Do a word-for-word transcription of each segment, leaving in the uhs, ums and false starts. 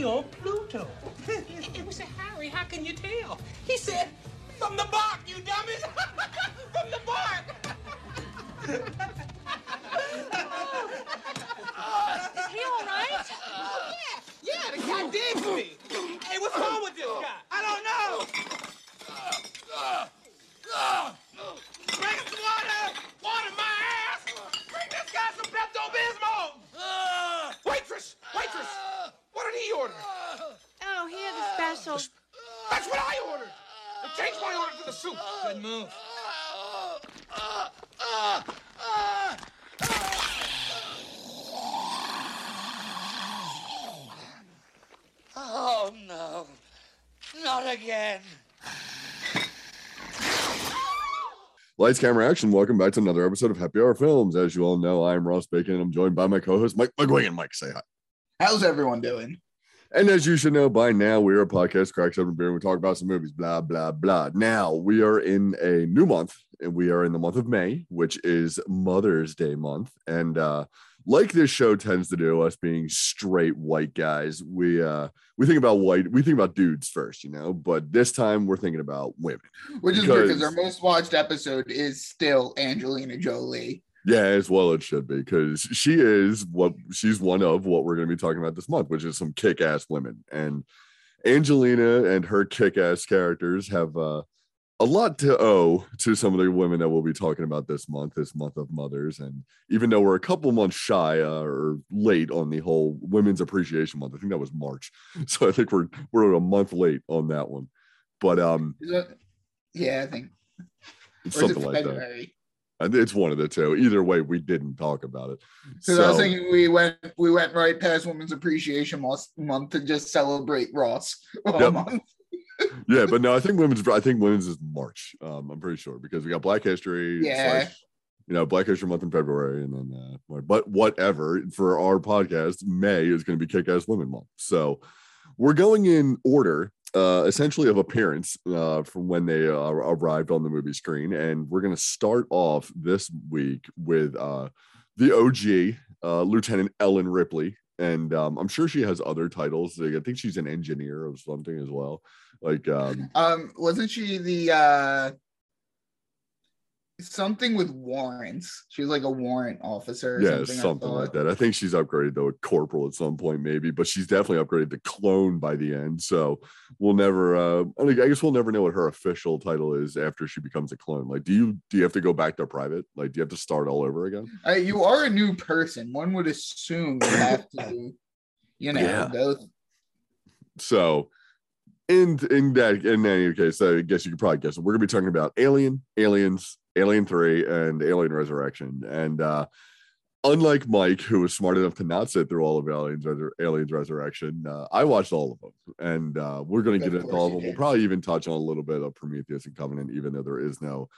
Harry or Pluto. It, it was a Harry. How can you tell? He said, from the bark, you dummies. From the bark. Oh, is he all right? Oh, yeah. Yeah, the guy digs me. Hey, what's wrong with this guy? I don't know. Uh, uh, uh, bring some water. Water my ass. Bring this guy some Pepto-Bismol. Uh, waitress, waitress. Uh, what did he order? Oh, he had a special. That's what I ordered. I changed my order to the soup. Good move. Uh, uh, uh, uh, uh. Oh, no. Not again. Lights, camera, action. Welcome back to another episode of Happy Hour Films. As you all know, I'm Ross Bacon, and I'm joined by my co-host, Mike McGuigan. Mike, say hi. How's everyone doing? And as you should know by now, we're a podcast, cracks open beer, and we talk about some movies, blah, blah, blah. Now, we are in a new month, and we are in the month of May, which is Mother's Day month. And uh, like this show tends to do, us being straight white guys, we uh, we think about white, we think about dudes first, you know, but this time we're thinking about women. Which is weird because our most watched episode is still Angelina Jolie. Yeah, as well it should be, because she is what she's one of what we're going to be talking about this month, which is some kick-ass women. And Angelina and her kick-ass characters have uh, a lot to owe to some of the women that we'll be talking about this month, this month of mothers. And even though we're a couple months shy uh, or late on the whole Women's Appreciation Month, I think that was March, so I think we're we're a month late on that one. But um, yeah, I think it's something like that. It's one of the two. Either way, we didn't talk about it. So, so I was thinking we went we went right past Women's Appreciation Month to just celebrate Ross. Yep. Month. Yeah, but no, I think women's I think women's is March. Um, I'm pretty sure because we got Black History. Yeah. Slash, you know, Black History Month in February, and then uh, but whatever for our podcast, May is going to be Kick-Ass Women Month. So we're going in order. Uh, essentially of appearance uh, from when they uh, arrived on the movie screen. And we're going to start off this week with uh, the O G, uh, Lieutenant Ellen Ripley. And um, I'm sure she has other titles. Like, I think she's an engineer or something as well. Like, um, um, wasn't she the uh, something with warrants? She was like a warrant officer. Or yeah, something, something like that. I think she's upgraded to a corporal at some point, maybe, but she's definitely upgraded to clone by the end. So we'll never, uh, I guess we'll never know what her official title is after she becomes a clone. Like, do you do you have to go back to private? Like, do you have to start all over again? Uh, you are a new person. One would assume you have to, you know, yeah. go. So. In in that in any case, I guess you could probably guess it. We're gonna be talking about Alien, Aliens, Alien three, and Alien Resurrection. And uh, unlike Mike, who was smart enough to not sit through all of Aliens, Aliens Resurrection, uh, I watched all of them, and uh, we're gonna get into all of them. We'll probably even touch on a little bit of Prometheus and Covenant, even though there is no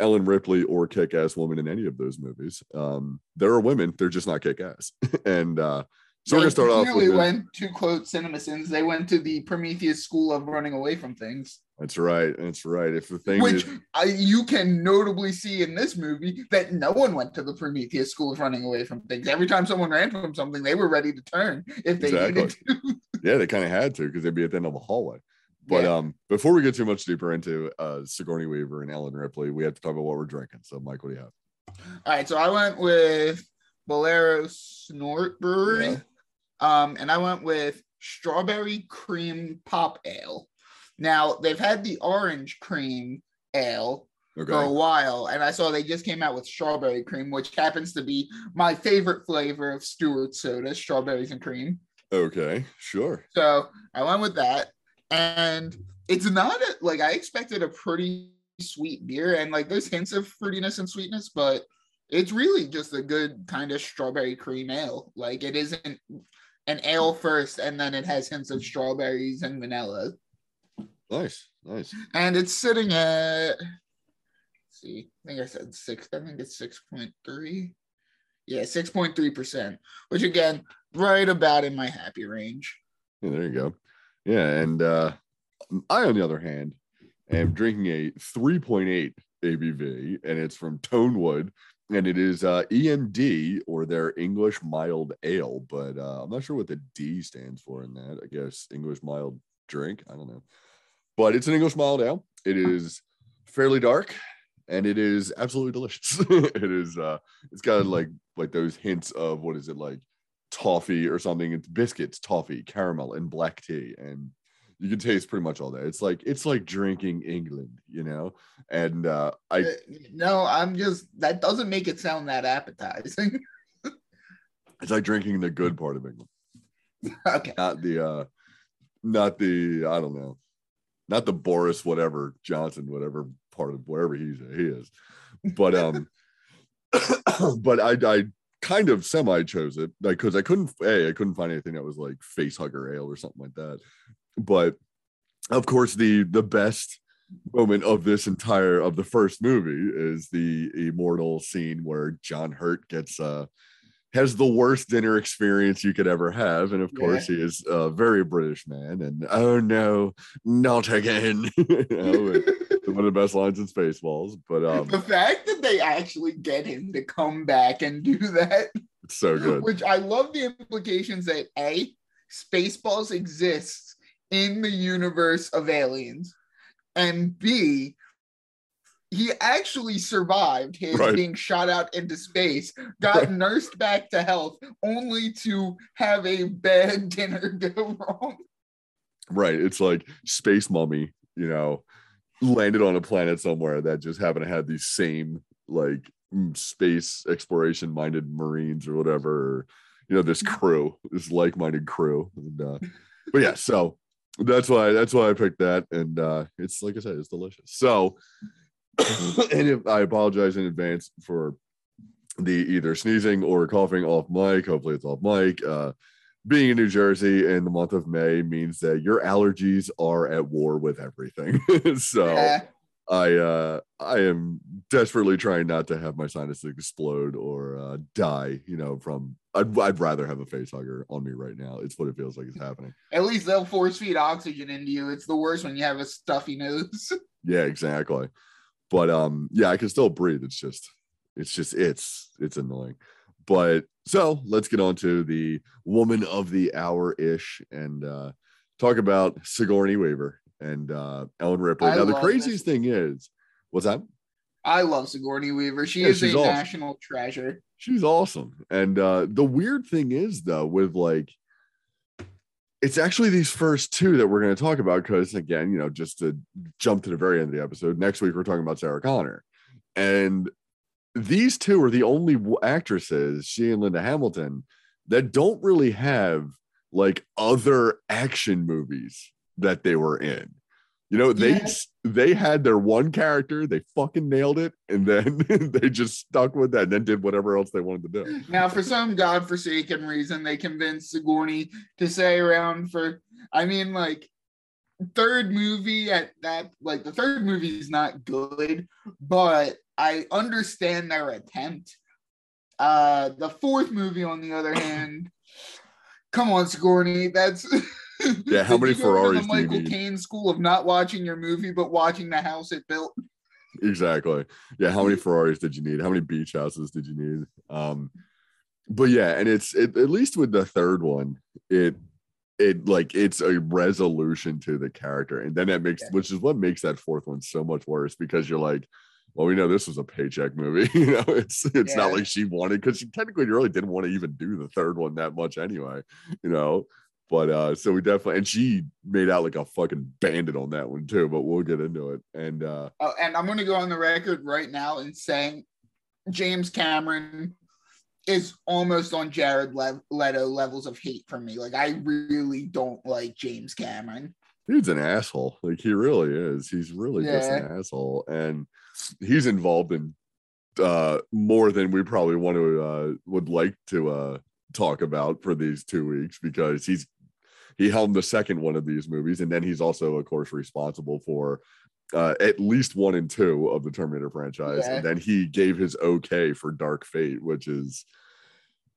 Ellen Ripley or kick-ass woman in any of those movies. Um, there are women, they're just not kick-ass, and. Uh, So yeah, we're gonna start off. With went to quote CinemaSins, they went to the Prometheus school of running away from things. That's right. That's right. If the thing, which is, I, you can notably see in this movie, that no one went to the Prometheus school of running away from things. Every time someone ran from something, they were ready to turn if they exactly. needed to. Yeah, they kind of had to because they'd be at the end of a hallway. But yeah. um, before we get too much deeper into uh, Sigourney Weaver and Ellen Ripley, we have to talk about what we're drinking. So, Mike, what do you have? All right. So I went with Bolero Snort Brewery. Yeah. Um, and I went with strawberry cream pop ale. Now, they've had the orange cream ale okay. for a while, and I saw they just came out with strawberry cream, which happens to be my favorite flavor of Stewart soda, strawberries and cream. Okay, sure. So I went with that, and it's not, a, like, I expected a pretty sweet beer, and, like, there's hints of fruitiness and sweetness, but it's really just a good kind of strawberry cream ale. Like, it isn't an ale first, and then it has hints of strawberries and vanilla. Nice, nice. And it's sitting at, let's see, I think I said six, I think it's six point three. Yeah, six point three percent, which again, right about in my happy range. Yeah, there you go. Yeah, and uh, I, on the other hand, am drinking a three point eight A B V, and it's from Tonewood And it is uh, E M D, or their English Mild Ale, but uh, I'm not sure what the D stands for in that. I guess English Mild Drink. I don't know. But it's an English Mild Ale. It is fairly dark, and it is absolutely delicious. It is. Uh, it's got like like those hints of, what is it, like toffee or something. It's biscuits, toffee, caramel, and black tea, and you can taste pretty much all that. It's like it's like drinking England, you know. And uh, I no, I'm just that doesn't make it sound that appetizing. It's like drinking the good part of England, okay, not the uh, not the I don't know, not the Boris whatever Johnson whatever part of wherever he's he is, but um, but I I kind of semi chose it, like, because I couldn't a I couldn't find anything that was like face hugger ale or something like that. But of course, the the best moment of this entire of the first movie is the immortal scene where John Hurt gets uh has the worst dinner experience you could ever have, and of course yeah. he is a very British man, and oh no, not again. You know, one of the best lines in Spaceballs. But um, the fact that they actually get him to come back and do that, it's so good. Which I love the implications that a Spaceballs exists in the universe of Aliens, and B, he actually survived his right. being shot out into space, got right. nursed back to health, only to have a bad dinner go wrong. Right, it's like space mummy, you know, landed on a planet somewhere that just happened to have these same like space exploration minded Marines or whatever, you know, this crew, this like minded crew, and, uh, but yeah, so. That's why that's why I picked that, and uh it's like I said, it's delicious. So and if, I apologize in advance for the either sneezing or coughing off mic. Hopefully it's off mic. Uh being in New Jersey in the month of May means that your allergies are at war with everything. So yeah. I uh I am desperately trying not to have my sinuses explode or uh die, you know, from I'd, I'd rather have a face hugger on me right now. It's what it feels like is happening. At least they'll force feed oxygen into you. It's the worst when you have a stuffy nose. Yeah, exactly. But um, yeah, I can still breathe. It's just, it's just, it's, it's annoying. But so let's get on to the woman of the hour ish and uh, talk about Sigourney Weaver and uh, Ellen Ripley. I now the craziest this. thing is, what's that? I love Sigourney Weaver. She yeah, is a awesome. national treasure. She's awesome. And uh, the weird thing is, though, with like, it's actually these first two that we're going to talk about, because, again, you know, just to jump to the very end of the episode, next week we're talking about Sarah Connor. And these two are the only actresses, she and Linda Hamilton, that don't really have like other action movies that they were in. You know, they yes. they had their one character, they fucking nailed it, and then they just stuck with that and then did whatever else they wanted to do. Now, for some godforsaken reason, they convinced Sigourney to stay around for, I mean, like, third movie at that, like, the third movie is not good, but I understand their attempt. Uh, the fourth movie, on the other hand, come on, Sigourney, that's... Yeah, how many Ferraris do you need? Michael Caine school of not watching your movie, but watching the house it built. Exactly. Yeah, how many Ferraris did you need? How many beach houses did you need? Um, but yeah, and it's it, at least with the third one, it it like it's a resolution to the character, and then that makes, yeah. which is what makes that fourth one so much worse, because you're like, well, we know this was a paycheck movie. You know, it's it's yeah. not like she wanted, because she technically really didn't want to even do the third one that much anyway. You know. But uh, so we definitely, and she made out like a fucking bandit on that one too, but we'll get into it. And uh, oh, and I'm going to go on the record right now and saying James Cameron is almost on Jared Le- Leto levels of hate for me. Like, I really don't like James Cameron. He's an asshole. Like, he really is. He's really yeah. just an asshole. And he's involved in uh, more than we probably want to, uh, would like to uh, talk about for these two weeks, because he's, he helmed the second one of these movies, and then he's also, of course, responsible for uh, at least one and two of the Terminator franchise. Yeah. And then he gave his okay for Dark Fate, which is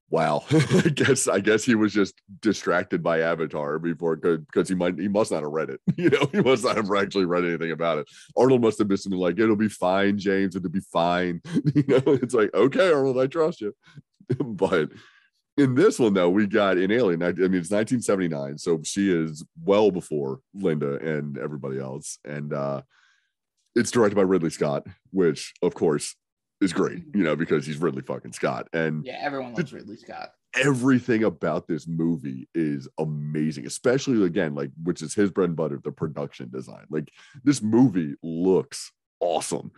wow, I guess I guess he was just distracted by Avatar before, because he might he must not have read it. You know, he must not have actually read anything about it. Arnold must have been something like, "It'll be fine, James. It'll be fine." You know, it's like, okay, Arnold, I trust you. But in this one, though, we got in Alien. I, I mean, it's nineteen seventy-nine, so she is well before Linda and everybody else, and uh, it's directed by Ridley Scott, which, of course, is great, you know, because he's Ridley fucking Scott. And yeah, everyone loves Ridley Scott. Everything about this movie is amazing, especially, again, like, which is his bread and butter, the production design. Like, this movie looks awesome.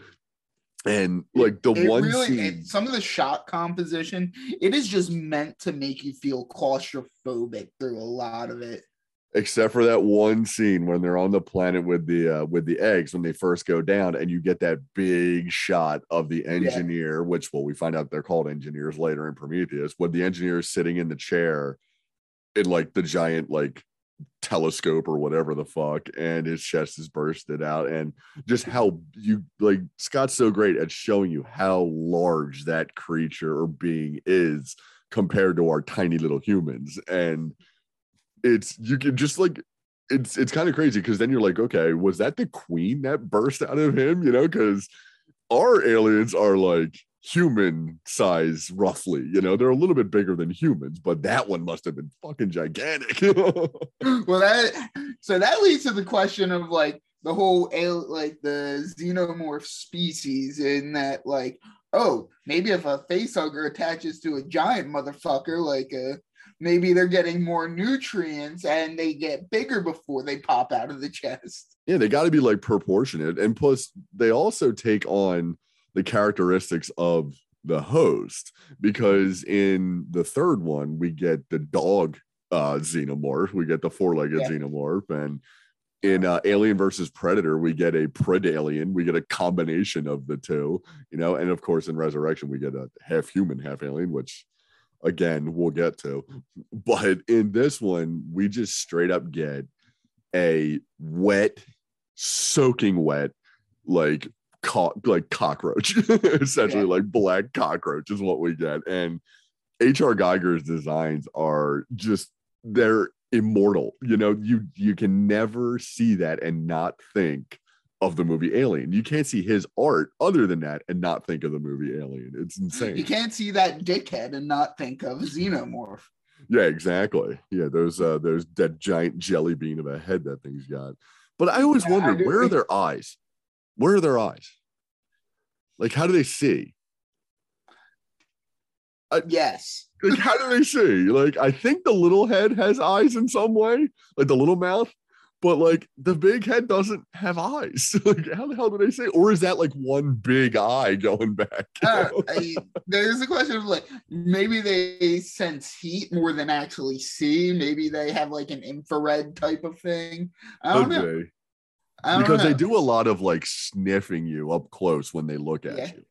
And like the it one really, scene, it, some of the shot composition, it is just meant to make you feel claustrophobic through a lot of it. Except for that one scene when they're on the planet with the uh, with the eggs, when they first go down, and you get that big shot of the engineer, yeah. which, well, we find out they're called engineers later in Prometheus, when the engineer is sitting in the chair in like the giant like telescope or whatever the fuck, and his chest is bursted out, and just how you like Scott's so great at showing you how large that creature or being is compared to our tiny little humans. And it's, you can just like, it's it's kind of crazy, because then you're like, okay, was that the queen that burst out of him? You know, because our aliens are like human size, roughly. You know, they're a little bit bigger than humans, but that one must have been fucking gigantic. Well, that so that leads to the question of like the whole like the xenomorph species, in that like, oh, maybe if a facehugger attaches to a giant motherfucker, like a maybe they're getting more nutrients and they get bigger before they pop out of the chest. Yeah, they got to be like proportionate. And plus, they also take on the characteristics of the host, because in the third one, we get the dog uh, xenomorph. We get the four-legged yeah. xenomorph. And in uh, Alien versus Predator, we get a Predalien. We get a combination of the two, you know. And of course, in Resurrection, we get a half human, half alien, which, again, we'll get to. But in this one, we just straight up get a wet, soaking wet, like co- like cockroach, essentially. Yeah. Like black cockroach is what we get. And H R Geiger's designs are just, they're immortal. You know, you you can never see that and not think of the movie Alien. You can't see his art other than that and not think of the movie Alien. It's insane. You can't see that dickhead and not think of Xenomorph. Yeah, exactly. Yeah, those uh there's that giant jelly bean of a head that thing's got. But I always yeah, wondered, I where think- are their eyes? Where are their eyes? Like, how do they see? I- yes. Like, how do they see? Like, I think the little head has eyes in some way, like the little mouth. But like the big head doesn't have eyes. Like, how the hell do they say? Or is that like one big eye going back? Uh, I, there's a question of like, maybe they sense heat more than actually see. Maybe they have like an infrared type of thing. I don't okay. know. I don't because know. They do a lot of like sniffing you up close when they look at yeah. you.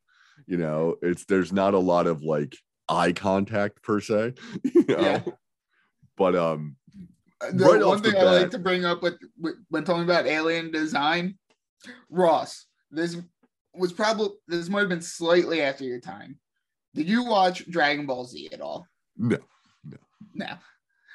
You know, it's there's not a lot of like eye contact per se. You know? Yeah. But um. The right one thing I bat. like to bring up with, with when talking about alien design, Ross, this was probably this might have been slightly after your time. Did you watch Dragon Ball Z at all? No, no, no.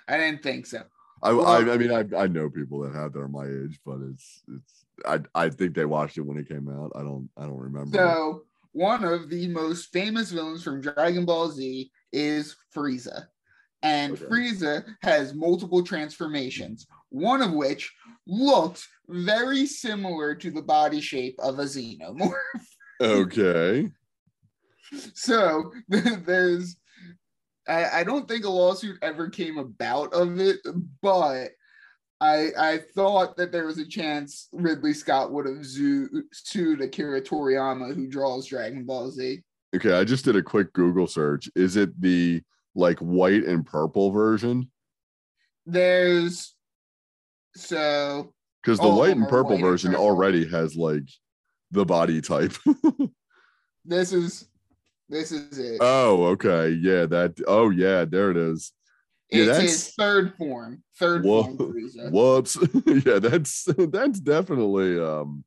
I didn't think so. I, well, I, I mean, I, I know people that have that are my age, but it's it's. I I think they watched it when it came out. I don't I don't remember. So one of the most famous villains from Dragon Ball Z is Frieza. And okay. Frieza has multiple transformations, one of which looks very similar to the body shape of a xenomorph. Okay. So there's, I, I don't think a lawsuit ever came about of it, but I, I thought that there was a chance Ridley Scott would have zoo, sued Akira Toriyama, who draws Dragon Ball Z. Okay, I just did a quick Google search. Is it the like white and purple version? There's so because the oh, white and purple white version and purple. Already has like the body type. this is this is it. Oh, okay. Yeah, that oh yeah, there it is. Yeah, it's that's, his third form. Third whoop, form Frieza. Whoops. Yeah, that's that's definitely um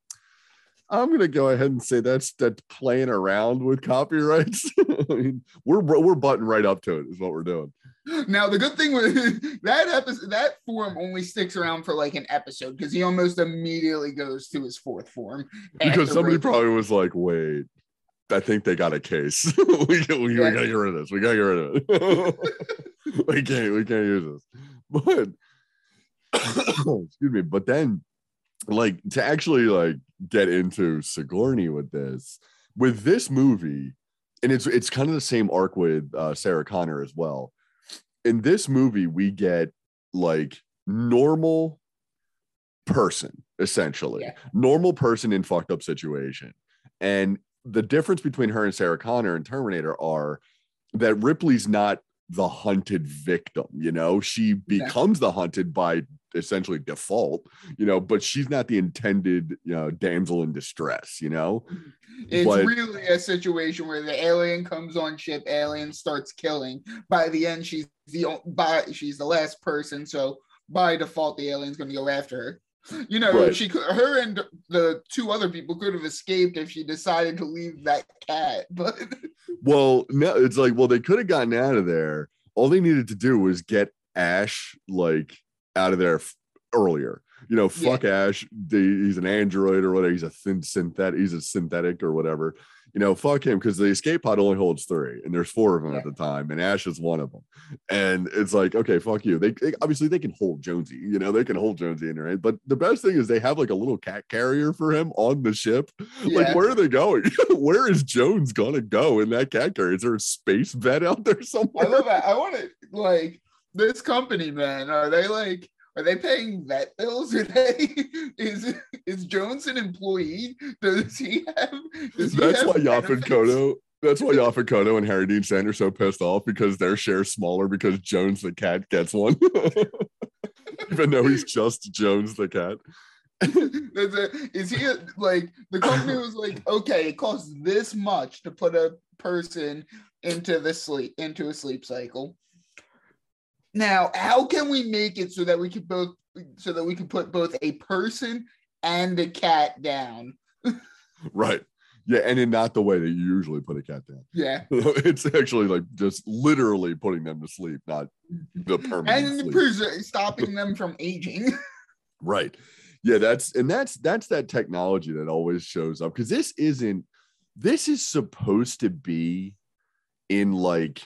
I'm going to go ahead and say that's that's playing around with copyrights. I mean, we're we're butting right up to it is what we're doing. Now, the good thing with that episode, that form only sticks around for like an episode because he almost immediately goes to his fourth form. Because somebody probably was like, wait, I think they got a case. we we, yeah. we got to get rid of this. We got to get rid of it. we, can't, we can't use this. But, excuse me, but then like to actually like get into Sigourney with this with this movie, and it's it's kind of the same arc with uh, Sarah Connor as well. In this movie, we get like normal person essentially, yeah. normal person in fucked up situation, and the difference between her and Sarah Connor and Terminator are that Ripley's not the hunted victim, you know, she becomes the hunted by essentially default, you know, but she's not the intended, you know, damsel in distress, you know. It's but, really a situation where the alien comes on ship, alien starts killing. By the end, she's the by she's the last person, so by default, the alien's going to go after her. You know, right. she could, her and the two other people could have escaped if she decided to leave that cat. But well, no, it's like well, they could have gotten out of there. All they needed to do was get Ash like. out of there f- earlier, you know, fuck yeah. Ash. The, he's an android or whatever. He's a thin synthetic. He's a synthetic or whatever, you know, fuck him. Cause the escape pod only holds three and there's four of them yeah. at the time. And Ash is one of them. And it's like, okay, fuck you. They, they obviously they can hold Jonesy, you know, they can hold Jonesy in their hand. But the best thing is they have like a little cat carrier for him on the ship. Yeah. Like, where are they going? Where is Jones going to go in that cat carrier? Is there a space vet out there somewhere? I love that. I want to like, this company, man, are they like, are they paying vet bills? Are they, is is Jones an employee? Does he have? Does that's, he why have Yaphet Kotto, that's why Yaphet Kotto and Harry Dean Stanton are so pissed off because their share's smaller because Jones the cat gets one. Even though he's just Jones the cat. That's a, is he a, like, the company was like, okay, it costs this much to put a person into the sleep, into a sleep cycle. Now, how can we make it so that we can both, so that we can put both a person and a cat down? Right. Yeah, and in not the way that you usually put a cat down. Yeah. It's actually like just literally putting them to sleep, not the permanent and sleep. Pres- stopping them from aging. Right. Yeah, that's and that's that's that technology that always shows up because this isn't. This is supposed to be in like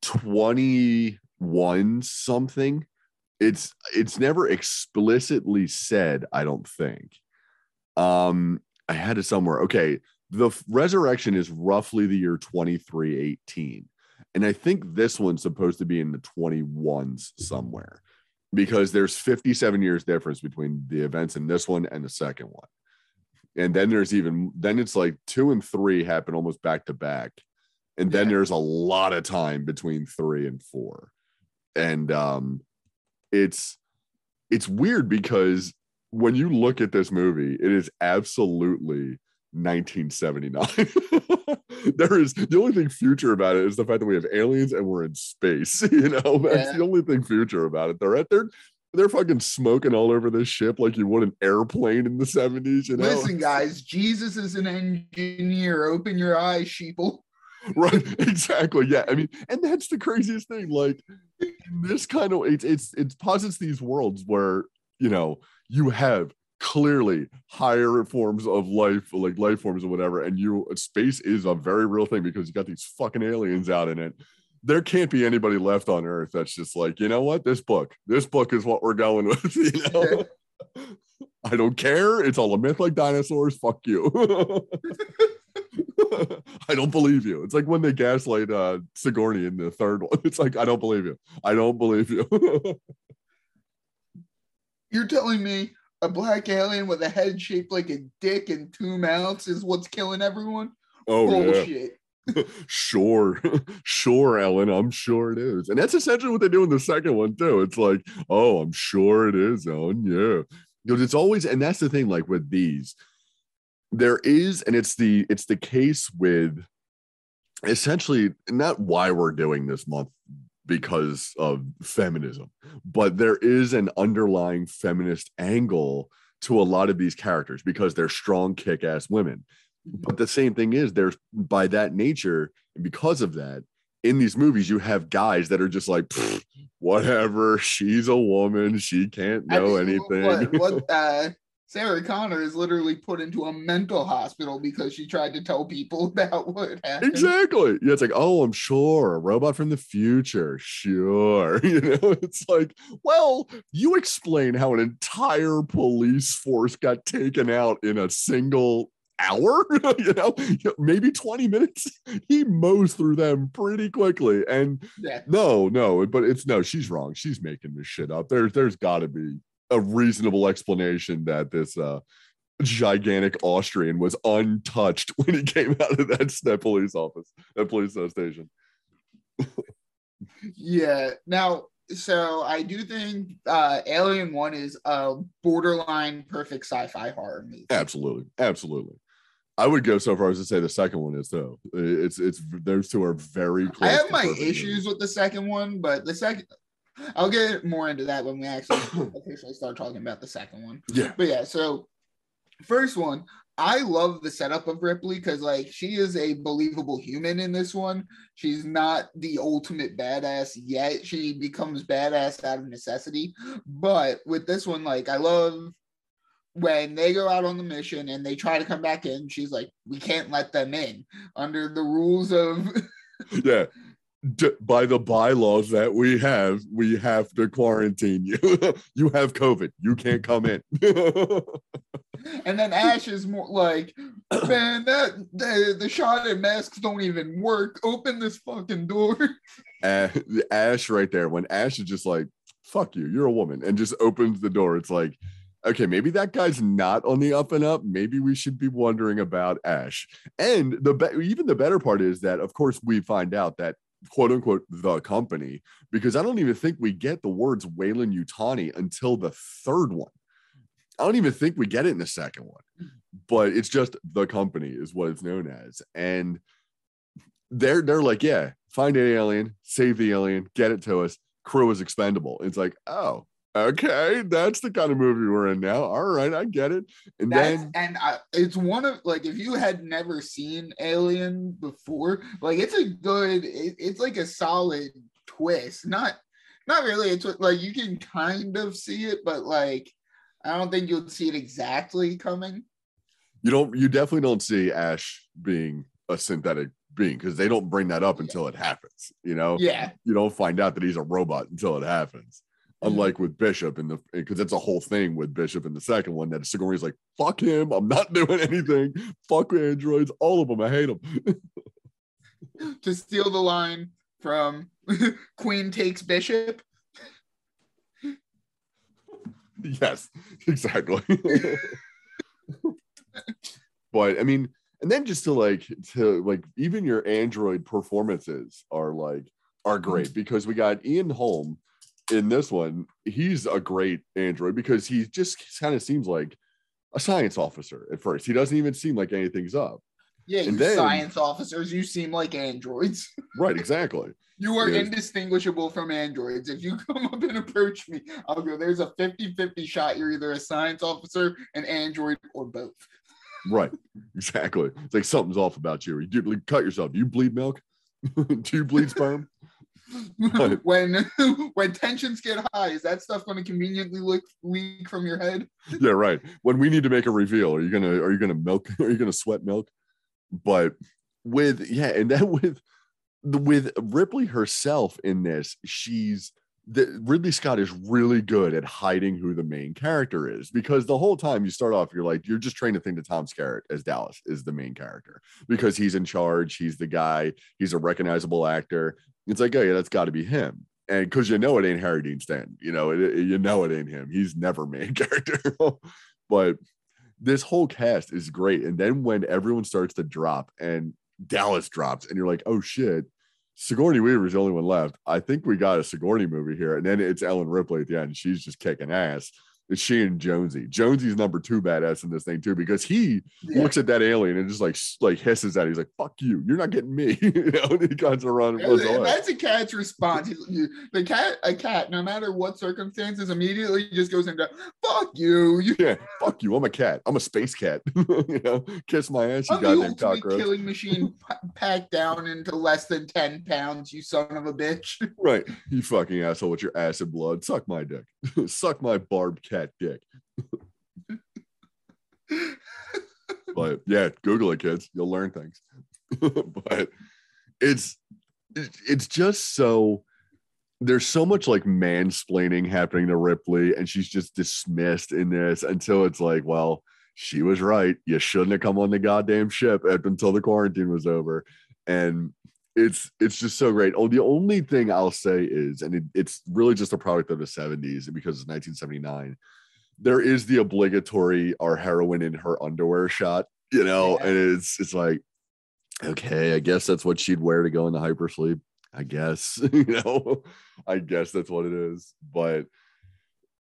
twenty. One something it's it's never explicitly said, I don't think. um I had it somewhere. Okay, the f- resurrection is roughly the year twenty-three eighteen, and I think this one's supposed to be in the twenty-ones somewhere because there's fifty-seven years difference between the events in this one and the second one, and then there's even then it's like two and three happen almost back to back, and then yeah. there's a lot of time between three and four. And um, it's it's weird because when you look at this movie, it is absolutely nineteen seventy-nine. There is the only thing future about it is the fact that we have aliens and we're in space. You know, that's yeah. the only thing future about it. They're at their they're fucking smoking all over this ship like you would an airplane in the seventies. You know? Listen, guys, Jesus is an engineer. Open your eyes, sheeple. Right, exactly. Yeah, I mean, and that's the craziest thing. Like, this kind of it's it's it posits these worlds where you know you have clearly higher forms of life, like life forms or whatever, and you space is a very real thing because you got these fucking aliens out in it. There can't be anybody left on Earth that's just like, you know what, this book, this book is what we're going with. You know, I don't care. It's all a myth, like dinosaurs. Fuck you. I don't believe you. It's like when they gaslight uh, Sigourney in the third one. It's like, I don't believe you. I don't believe you. You're telling me a black alien with a head shaped like a dick and two mouths is what's killing everyone? Oh, bullshit. Yeah. Sure. Sure, Ellen. I'm sure it is. And that's essentially what they do in the second one, too. It's like, oh, I'm sure it is, Ellen. Yeah. Because it's always, and that's the thing, like with these. There is, and it's the it's the case with essentially not why we're doing this month because of feminism, but there is an underlying feminist angle to a lot of these characters because they're strong, kick-ass women. But the same thing is, there's by that nature, and because of that, in these movies, you have guys that are just like, whatever, she's a woman, she can't know I mean, anything. What, what, uh, Sarah Connor is literally put into a mental hospital because she tried to tell people that would happen. Exactly. Yeah, it's like, oh, I'm sure, a robot from the future, sure. You know, it's like, well, you explain how an entire police force got taken out in a single hour, you know, maybe twenty minutes. He mows through them pretty quickly. And yeah. no, no, but it's no, she's wrong. She's making this shit up. There's, there's gotta be a reasonable explanation that this uh, gigantic Austrian was untouched when he came out of that, that police office, that police station. Yeah. Now, so I do think uh, Alien one is a borderline perfect sci-fi horror movie. Absolutely. Absolutely. I would go so far as to say the second one is though. It's it's those two are very close. I have my issues with the second one, but the second I'll get more into that when we actually officially start talking about the second one. Yeah. But yeah, so first one, I love the setup of Ripley because like she is a believable human in this one. She's not the ultimate badass yet. She becomes badass out of necessity. But with this one, like I love when they go out on the mission and they try to come back in, she's like, we can't let them in under the rules of... yeah. D- by the bylaws that we have, we have to quarantine you. You have COVID. You can't come in. And then Ash is more like, man, that the, the shot and masks don't even work. Open this fucking door. Uh, Ash right there. When Ash is just like, fuck you, you're a woman, and just opens the door. It's like, okay, maybe that guy's not on the up and up. Maybe we should be wondering about Ash. And the be- even the better part is that, of course, we find out that, quote unquote, the company, because I don't even think we get the words Weyland-Yutani until the third one. I don't even think we get it in the second one, but it's just the company is what it's known as. And they're, they're like, yeah, find an alien, save the alien, get it to us. Crew is expendable. It's like, oh, okay, that's the kind of movie we're in now. All right, I get it. And that's, then and I, it's one of like, if you had never seen Alien before, like it's a good, it, it's like a solid twist. Not, not really. It's like you can kind of see it, but like I don't think you'll see it exactly coming. You don't. You definitely don't see Ash being a synthetic being because they don't bring that up until yeah. it happens. You know. Yeah. You don't find out that he's a robot until it happens. Unlike with Bishop, in the because it's a whole thing with Bishop in the second one that Sigourney's like, fuck him, I'm not doing anything. Fuck androids, all of them, I hate them. To steal the line from Queen Takes Bishop. Yes, exactly. But I mean, and then just to like to like even your android performances are like are great because we got Ian Holm. In this one, he's a great android because he just kind of seems like a science officer at first. He doesn't even seem like anything's up. Yeah, you then, science officers, you seem like androids. Right, exactly. You are yeah. indistinguishable from androids. If you come up and approach me, I'll go, there's a fifty-fifty shot. You're either a science officer, an android, or both. Right, exactly. It's like something's off about you. You do, cut yourself. Do you bleed milk? Do you bleed sperm? when when tensions get high, is that stuff going to conveniently leak, leak from your head? Yeah, right. When we need to make a reveal, are you gonna are you gonna milk? Are you gonna sweat milk? But with yeah, and then with with Ripley herself in this, she's the, Ridley Scott is really good at hiding who the main character is because the whole time you start off, you're like, you're just trained to think that Tom Skerritt as Dallas is the main character because he's in charge, he's the guy, he's a recognizable actor. It's like, oh yeah, that's got to be him, and because you know it ain't Harry Dean Stanton, you know it, it, you know it ain't him. He's never main character, but this whole cast is great. And then when everyone starts to drop, and Dallas drops, and you're like, oh shit, Sigourney Weaver is the only one left. I think we got a Sigourney movie here. And then it's Ellen Ripley at the end; she's just kicking ass. It's she and Jonesy. Jonesy's number two badass in this thing too, because he yeah. looks at that alien and just like like hisses at it. He's like, "Fuck you! You're not getting me." You know, and he runs around. And that's that's a cat's response. The cat, a cat, no matter what circumstances, immediately just goes into "Fuck you!" you yeah, fuck you. I'm a cat. I'm a space cat. You know, kiss my ass, you I'm goddamn cockroach. Killing machine packed down into less than ten pounds. You son of a bitch. Right, you fucking asshole with your acid blood. Suck my dick. Suck my barbed cat. Cat dick. But yeah, Google it, kids, you'll learn things. But it's it's just so there's so much like mansplaining happening to Ripley, and she's just dismissed in this until it's like, well, she was right, you shouldn't have come on the goddamn ship up until the quarantine was over. And It's it's just so great. Oh, the only thing I'll say is, and it, it's really just a product of the seventies because it's nineteen seventy-nine, there is the obligatory our heroine in her underwear shot, you know, yeah. and it's it's like, okay, I guess that's what she'd wear to go into hypersleep. I guess, you know, I guess that's what it is. But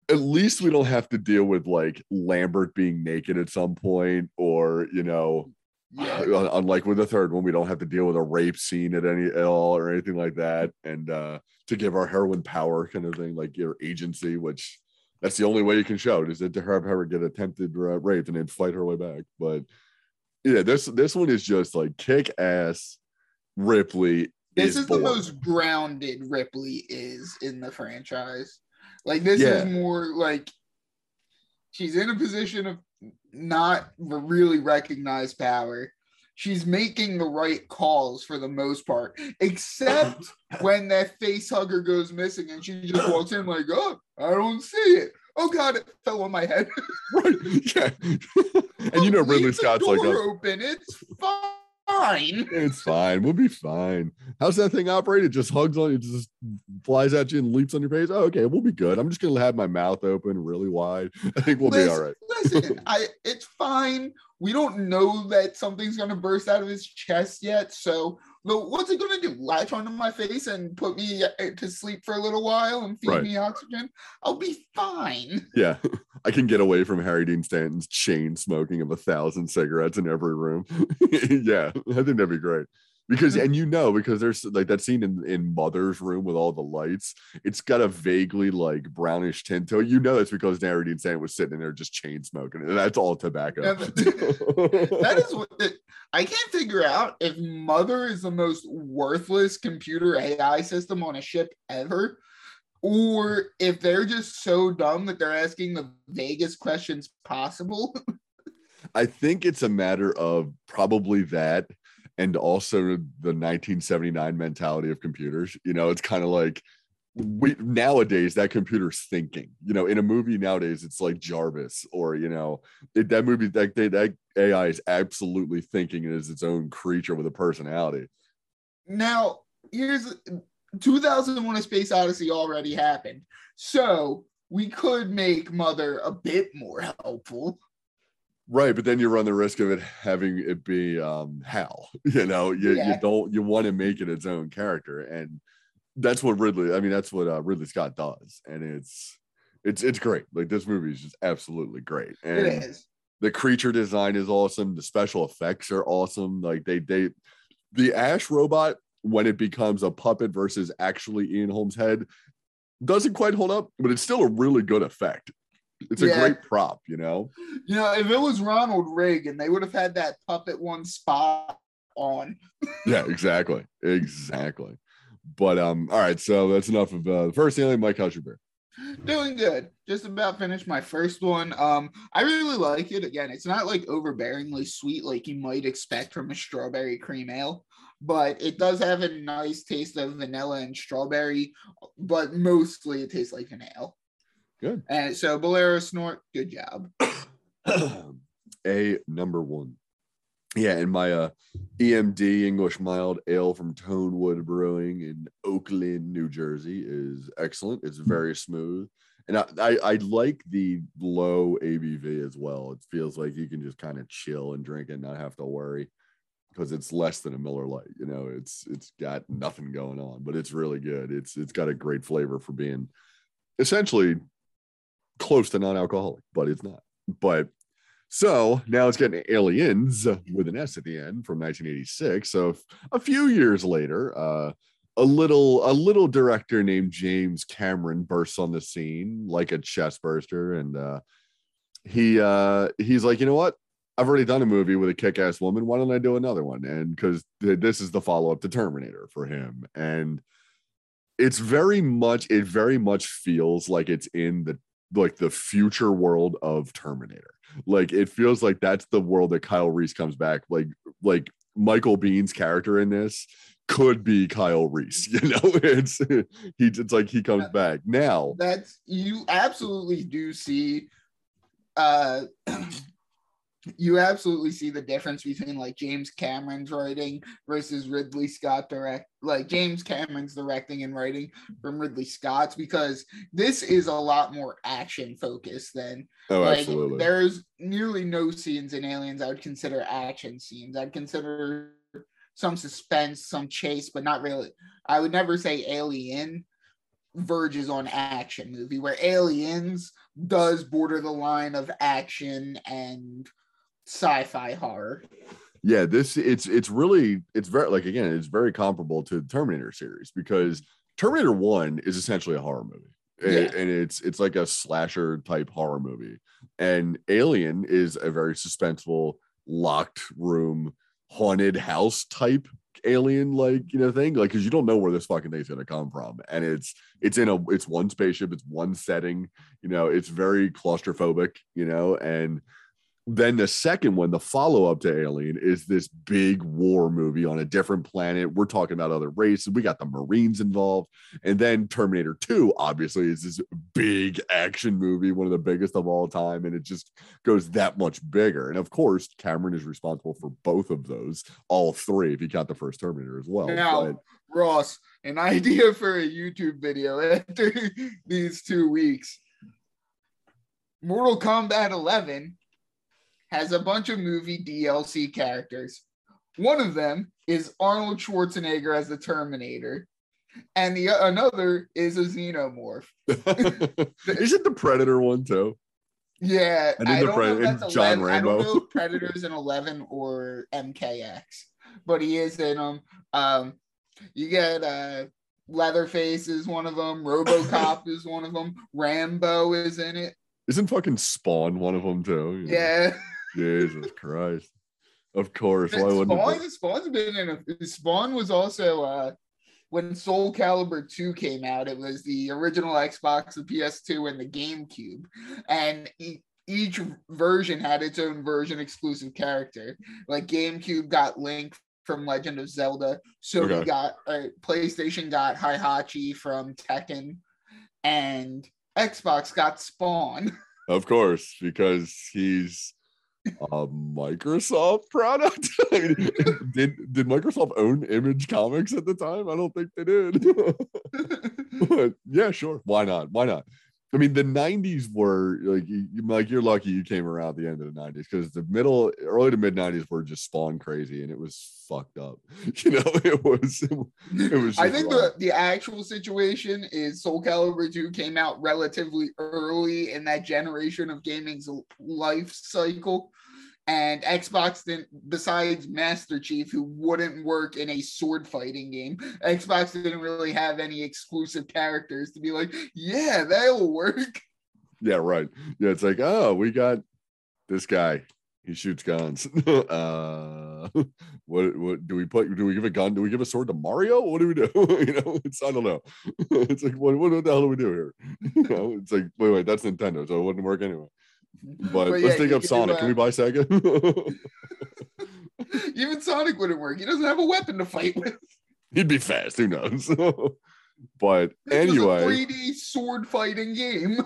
at least we don't have to deal with like Lambert being naked at some point, or, you know, yeah. unlike with the third one, we don't have to deal with a rape scene at any at all or anything like that, and uh to give our heroine power, kind of thing, like your agency, which that's the only way you can show it, is that to have her get attempted uh, rape and then fight her way back. But yeah, this this one is just like kick-ass Ripley. This is, is the most grounded Ripley is in the franchise. Like this yeah. is more like she's in a position of not really recognized power. She's making the right calls for the most part, except when that face hugger goes missing and she just walks in like, oh, I don't see it. Oh God, it fell on my head. Right. Yeah. And you know, Ridley Scott's like, oh, open. It's fine. It's fine. We'll be fine. How's that thing operate? It just hugs on you, just flies at you and leaps on your face. Oh, okay, we'll be good. I'm just gonna have my mouth open really wide. I think we'll listen, be all right. Listen, I it's fine. We don't know that something's gonna burst out of his chest yet. So, but what's it gonna do? Latch onto my face and put me to sleep for a little while and feed right. me oxygen? I'll be fine. Yeah, I can get away from Harry Dean Stanton's chain smoking of a thousand cigarettes in every room. Yeah, I think that'd be great. Because, and you know, because there's like that scene in, in Mother's room with all the lights, it's got a vaguely like brownish tint to it. You know, that's because Harry Dean Stanton was sitting in there just chain smoking, and that's all tobacco. That is what the, I can't figure out if Mother is the most worthless computer A I system on a ship ever, or if they're just so dumb that they're asking the vaguest questions possible. I think it's a matter of probably that. And also the nineteen seventy-nine mentality of computers. You know, it's kind of like we nowadays that computer's thinking. You know, in a movie nowadays, it's like Jarvis, or you know, it, that movie that that A I is absolutely thinking and is its own creature with a personality. Now, here's two thousand one: A Space Odyssey already happened, so we could make Mother a bit more helpful. Right, but then you run the risk of it having it be um, Hal. You know, you, yeah. you don't you want to make it its own character, and that's what Ridley. I mean, that's what uh, Ridley Scott does, and it's it's it's great. Like this movie is just absolutely great. And it is. The creature design is awesome. The special effects are awesome. Like they they the Ash robot, when it becomes a puppet versus actually Ian Holm's head, doesn't quite hold up, but it's still a really good effect. It's a yeah. great prop, you know? You know, if it was Ronald Reagan, they would have had that puppet one spot on. Yeah, exactly. Exactly. But, um, all right, so that's enough of uh, the first alien. Mike, how's your beer? Doing good. Just about finished my first one. Um, I really like it. Again, it's not, like, overbearingly sweet like you might expect from a strawberry cream ale, but it does have a nice taste of vanilla and strawberry, but mostly it tastes like an ale. Good. And so Bolero Snort, good job. A number one. Yeah, and my uh, E M D English Mild Ale from Tonewood Brewing in Oakland, New Jersey is excellent. It's very smooth. And I, I, I like the low A B V as well. It feels like you can just kind of chill and drink and not have to worry because it's less than a Miller Lite. You know, it's it's got nothing going on, but it's really good. It's It's got a great flavor for being essentially close to non-alcoholic, but it's not. But so now it's getting Aliens with an S at the end from nineteen eighty-six. So a few years later, uh, a little a little director named James Cameron bursts on the scene like a chest burster, and uh, he uh, he's like, you know what? I've already done a movie with a kick-ass woman. Why don't I do another one? And because th- this is the follow-up to Terminator for him, and it's very much it very much feels like it's in the like the future world of Terminator. Like it feels like that's the world that Kyle Reese comes back. Like like Michael Bihn's character in this could be Kyle Reese. You know, it's he it's like he comes back now. That's you absolutely do see. Uh, you absolutely see the difference between like James Cameron's writing versus Ridley Scott direct, like James Cameron's directing and writing from Ridley Scott's, because this is a lot more action focused than oh, like, absolutely. There's nearly no scenes in Aliens I would consider action scenes. I'd consider some suspense, some chase, but not really. I would never say Alien verges on action movie, where Aliens does border the line of action and sci-fi horror. Yeah, this it's it's really it's very like again it's very comparable to the Terminator series, because Terminator one is essentially a horror movie, yeah. and, and it's it's like a slasher type horror movie, and Alien is a very suspenseful locked room haunted house type alien like you know thing, like because you don't know where this fucking thing's gonna come from, and it's it's in a it's one spaceship, it's one setting, you know, it's very claustrophobic, you know. And then the second one, the follow-up to Alien, is this big war movie on a different planet. We're talking about other races. We got the Marines involved. And then Terminator two, obviously, is this big action movie, one of the biggest of all time. And it just goes that much bigger. And of course, Cameron is responsible for both of those, all three, if you count the first Terminator as well. Now, but- Ross, an idea for a YouTube video after these two weeks. Mortal Kombat eleven has a bunch of movie D L C characters. One of them is Arnold Schwarzenegger as the Terminator, and the uh, another is a xenomorph. Isn't the Predator one too? Yeah, and I don't Pred- know if that's John eleven. Rambo. I don't know if Predator's in eleven or M K X, but he is in them. Um, you get uh, Leatherface is one of them. RoboCop is one of them. Rambo is in it. Isn't fucking Spawn one of them too? You know? Yeah. Jesus Christ! Of course, why Spawn, wouldn't it? Spawn's been in a Spawn was also uh, when Soul Calibur two came out. It was the original Xbox, the P S two, and the GameCube, and e- each version had its own version exclusive character. Like GameCube got Link from Legend of Zelda, Sony okay. got uh, PlayStation got Heihachi from Tekken, and Xbox got Spawn. Of course, because he's a Microsoft product. I mean, did did Microsoft own Image Comics at the time? I don't think they did. But yeah, sure. Why not? Why not? I mean, the nineties were like, you, like you're lucky you came around at the end of the nineties, because the middle, early to mid nineties were just Spawn crazy, and it was fucked up. You know, it was. It was. I think the, the actual situation is Soul Calibur two came out relatively early in that generation of gaming's life cycle, and Xbox didn't. Besides Master Chief, who wouldn't work in a sword fighting game, Xbox didn't really have any exclusive characters to be like, yeah, that'll work. Yeah, right. Yeah, it's like, oh, we got this guy. He shoots guns. uh, what? What do we put? Do we give a gun? Do we give a sword to Mario? What do we do? You know, it's I don't know. It's like, what? What the hell do we do here? You know, it's like, wait, wait, that's Nintendo, so it wouldn't work anyway. But, but let's yeah, take up Sonic. Do, uh, Can we buy Sega? Even Sonic wouldn't work. He doesn't have a weapon to fight with. He'd be fast. Who knows? But this anyway, was a three D sword fighting game.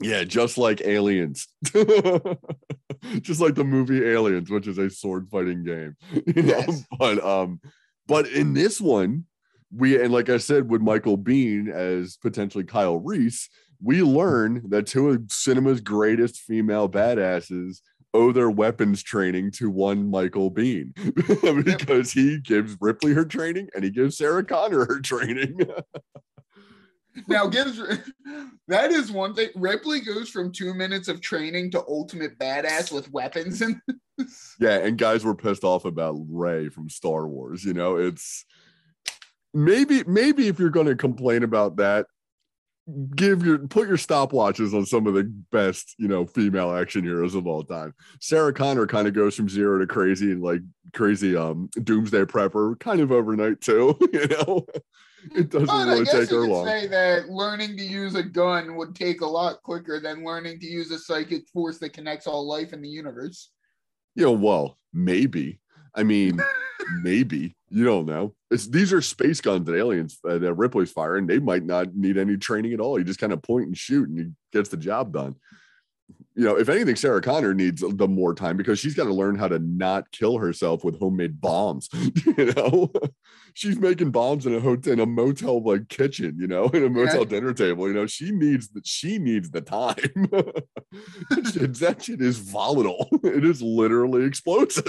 Yeah, just like Aliens. Just like the movie Aliens, which is a sword fighting game. You know? Yes. But um, but in this one, we and like I said, with Michael Biehn as potentially Kyle Reese, we learn that two of cinema's greatest female badasses owe their weapons training to one Michael Biehn, because he gives Ripley her training and he gives Sarah Connor her training. Now, gives that is one thing. Ripley goes from two minutes of training to ultimate badass with weapons. And yeah, and guys were pissed off about Rey from Star Wars. You know, it's maybe maybe if you're going to complain about that, give your put your stopwatches on some of the best, you know, female action heroes of all time. Sarah Connor kind of goes from zero to crazy, and like crazy um doomsday prepper kind of overnight too. You know. It doesn't but really I guess take you her could long. Say that learning to use a gun would take a lot quicker than learning to use a psychic force that connects all life in the universe. Yeah, well, maybe. I mean, maybe. You don't know. It's, these are space guns that aliens uh, that Ripley's firing. They might not need any training at all. You just kind of point and shoot, and he gets the job done. You know, if anything, Sarah Connor needs the more time because she's got to learn how to not kill herself with homemade bombs. You know, she's making bombs in a hotel, in a motel like kitchen. You know, in a motel yeah. dinner table. You know, she needs that. She needs the time. That, shit, that shit is volatile. It is literally explosive.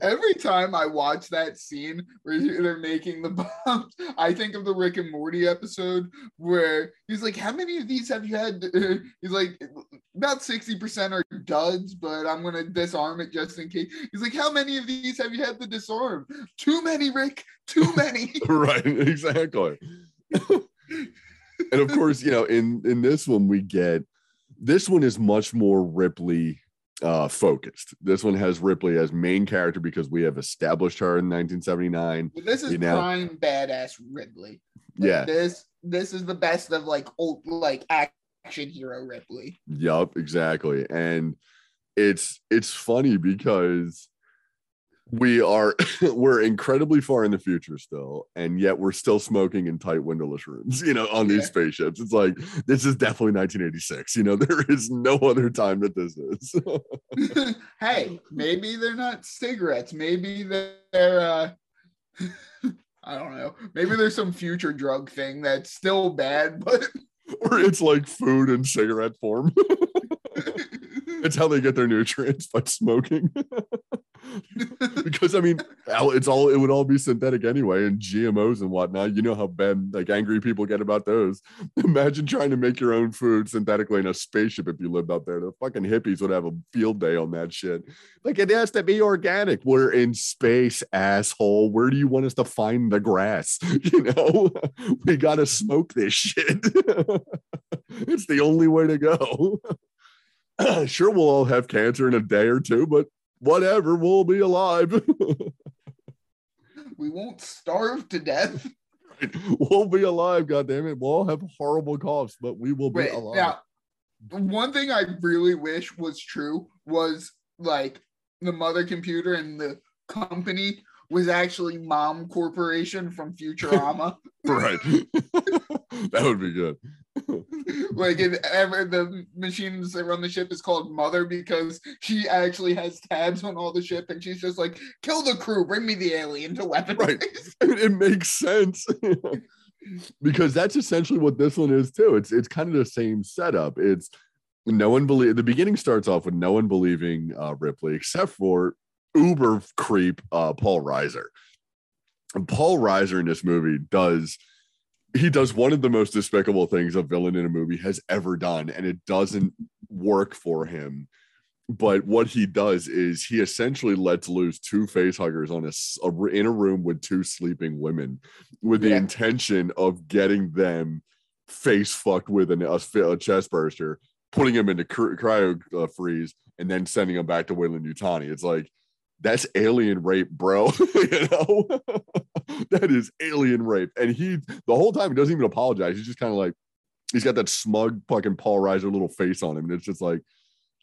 Every time I watch that scene where they're making the bombs, I think of the Rick and Morty episode where he's like, "How many of these have you had?" He's like, about sixty percent are duds, but I'm going to disarm it just in case. He's like, how many of these have you had to disarm? Too many, Rick. Too many. Right, exactly. And of course, you know, in, in this one we get, this one is much more Ripley uh, focused. This one has Ripley as main character because we have established her in nineteen seventy-nine. Well, this is you know? prime badass Ripley. Like, yeah. This, this is the best of like old, like act. action hero Ripley. Yup, exactly. And it's it's funny because we are we're incredibly far in the future still, and yet we're still smoking in tight windowless rooms, you know, on yeah. these spaceships. It's like, this is definitely nineteen eighty-six. You know, there is no other time that this is. Hey, maybe they're not cigarettes. Maybe they're uh I don't know. Maybe there's some future drug thing that's still bad, but or it's like food in cigarette form. It's how they get their nutrients, by smoking. Because I mean, it's all it would all be synthetic anyway, and G M Os and whatnot. You know how bad like angry people get about those. Imagine trying to make your own food synthetically in a spaceship if you lived out there. The fucking hippies would have a field day on that shit. Like, it has to be organic. We're in space, asshole. Where do you want us to find the grass? You know, we gotta smoke this shit. It's the only way to go. Sure, we'll all have cancer in a day or two, but whatever, we'll be alive. We won't starve to death. We'll be alive, goddammit. We'll all have horrible coughs, but we will be Wait, alive. Now, one thing I really wish was true was like the mother computer and the company was actually Mom Corporation from Futurama. Right. That would be good. Like, if ever the machines that run the ship is called Mother because she actually has tabs on all the ship, and she's just like, kill the crew, bring me the alien to weaponize. Right. It makes sense. Because that's essentially what this one is too. It's it's kind of the same setup. It's no one believe the beginning starts off with no one believing uh, Ripley except for uber creep uh, Paul Reiser. And Paul Reiser in this movie does. He does one of the most despicable things a villain in a movie has ever done, and it doesn't work for him. But what he does is he essentially lets loose two facehuggers on a, a in a room with two sleeping women, with yeah. the intention of getting them face fucked with an, a, a chest burster, putting them into cry- cryo uh, freeze, and then sending them back to Weyland-Yutani. It's like, that's alien rape, bro. You know, that is alien rape. And he, the whole time, he doesn't even apologize. He's just kind of like, he's got that smug fucking Paul Reiser little face on him. And it's just like,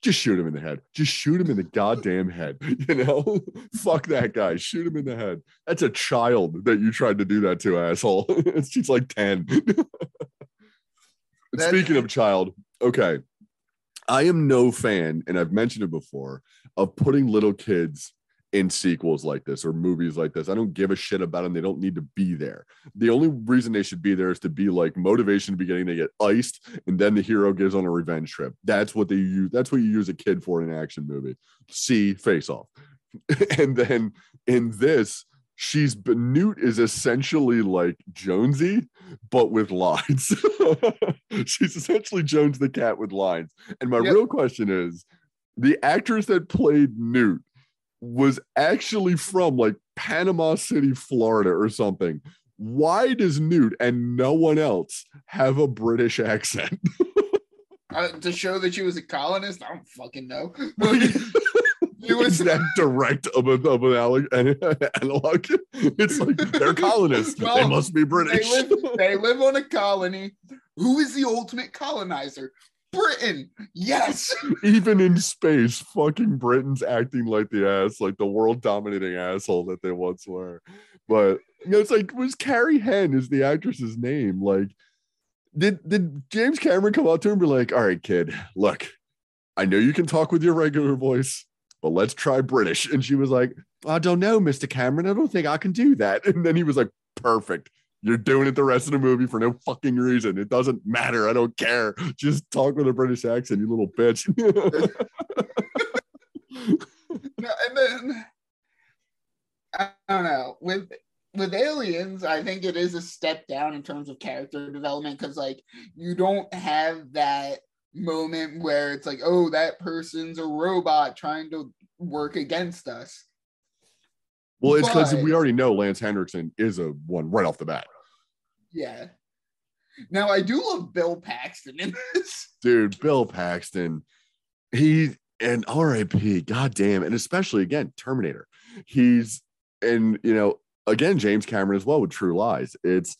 just shoot him in the head. Just shoot him in the goddamn head. You know, fuck that guy. Shoot him in the head. That's a child that you tried to do that to, asshole. She's like ten. Speaking of child, okay. I am no fan, and I've mentioned it before, of putting little kids in sequels like this or movies like this. I don't give a shit about them. They don't need to be there. The only reason they should be there is to be like motivation at the beginning. They get iced, and then the hero goes on a revenge trip. That's what they use. That's what you use a kid for in an action movie. See Face Off. And then in this, she's Newt is essentially like Jonesy, but with lines. She's essentially Jones the cat with lines. And my yep. real question is, the actress that played Newt was actually from like Panama City, Florida or something. Why does Newt and no one else have a British accent? Uh, to show that she was a colonist? I don't fucking know. It was that direct of, a, of an analog. It's like, they're colonists. Well, they must be British. They live, they live on a colony. Who is the ultimate colonizer? Britain. Yes. Even in space, fucking Britain's acting like the ass, like the world-dominating asshole that they once were. But, you know, it's like, it was Carrie Henn is the actress's name. Like, did, did James Cameron come out to him and be like, all right, kid, look, I know you can talk with your regular voice, but let's try British. And she was like, I don't know, Mister Cameron. I don't think I can do that. And then he was like, perfect. You're doing it the rest of the movie for no fucking reason. It doesn't matter. I don't care. Just talk with a British accent, you little bitch. No, and then, I don't know. With with Aliens, I think it is a step down in terms of character development, because like, you don't have that moment where it's like, oh, that person's a robot trying to work against us. Well, it's because we already know Lance Henriksen is a one right off the bat. Yeah. Now, I do love Bill Paxton in this. Dude, Bill Paxton. He, and R I P, goddamn, and especially, again, Terminator. He's, and, you know, again, James Cameron as well with True Lies. It's,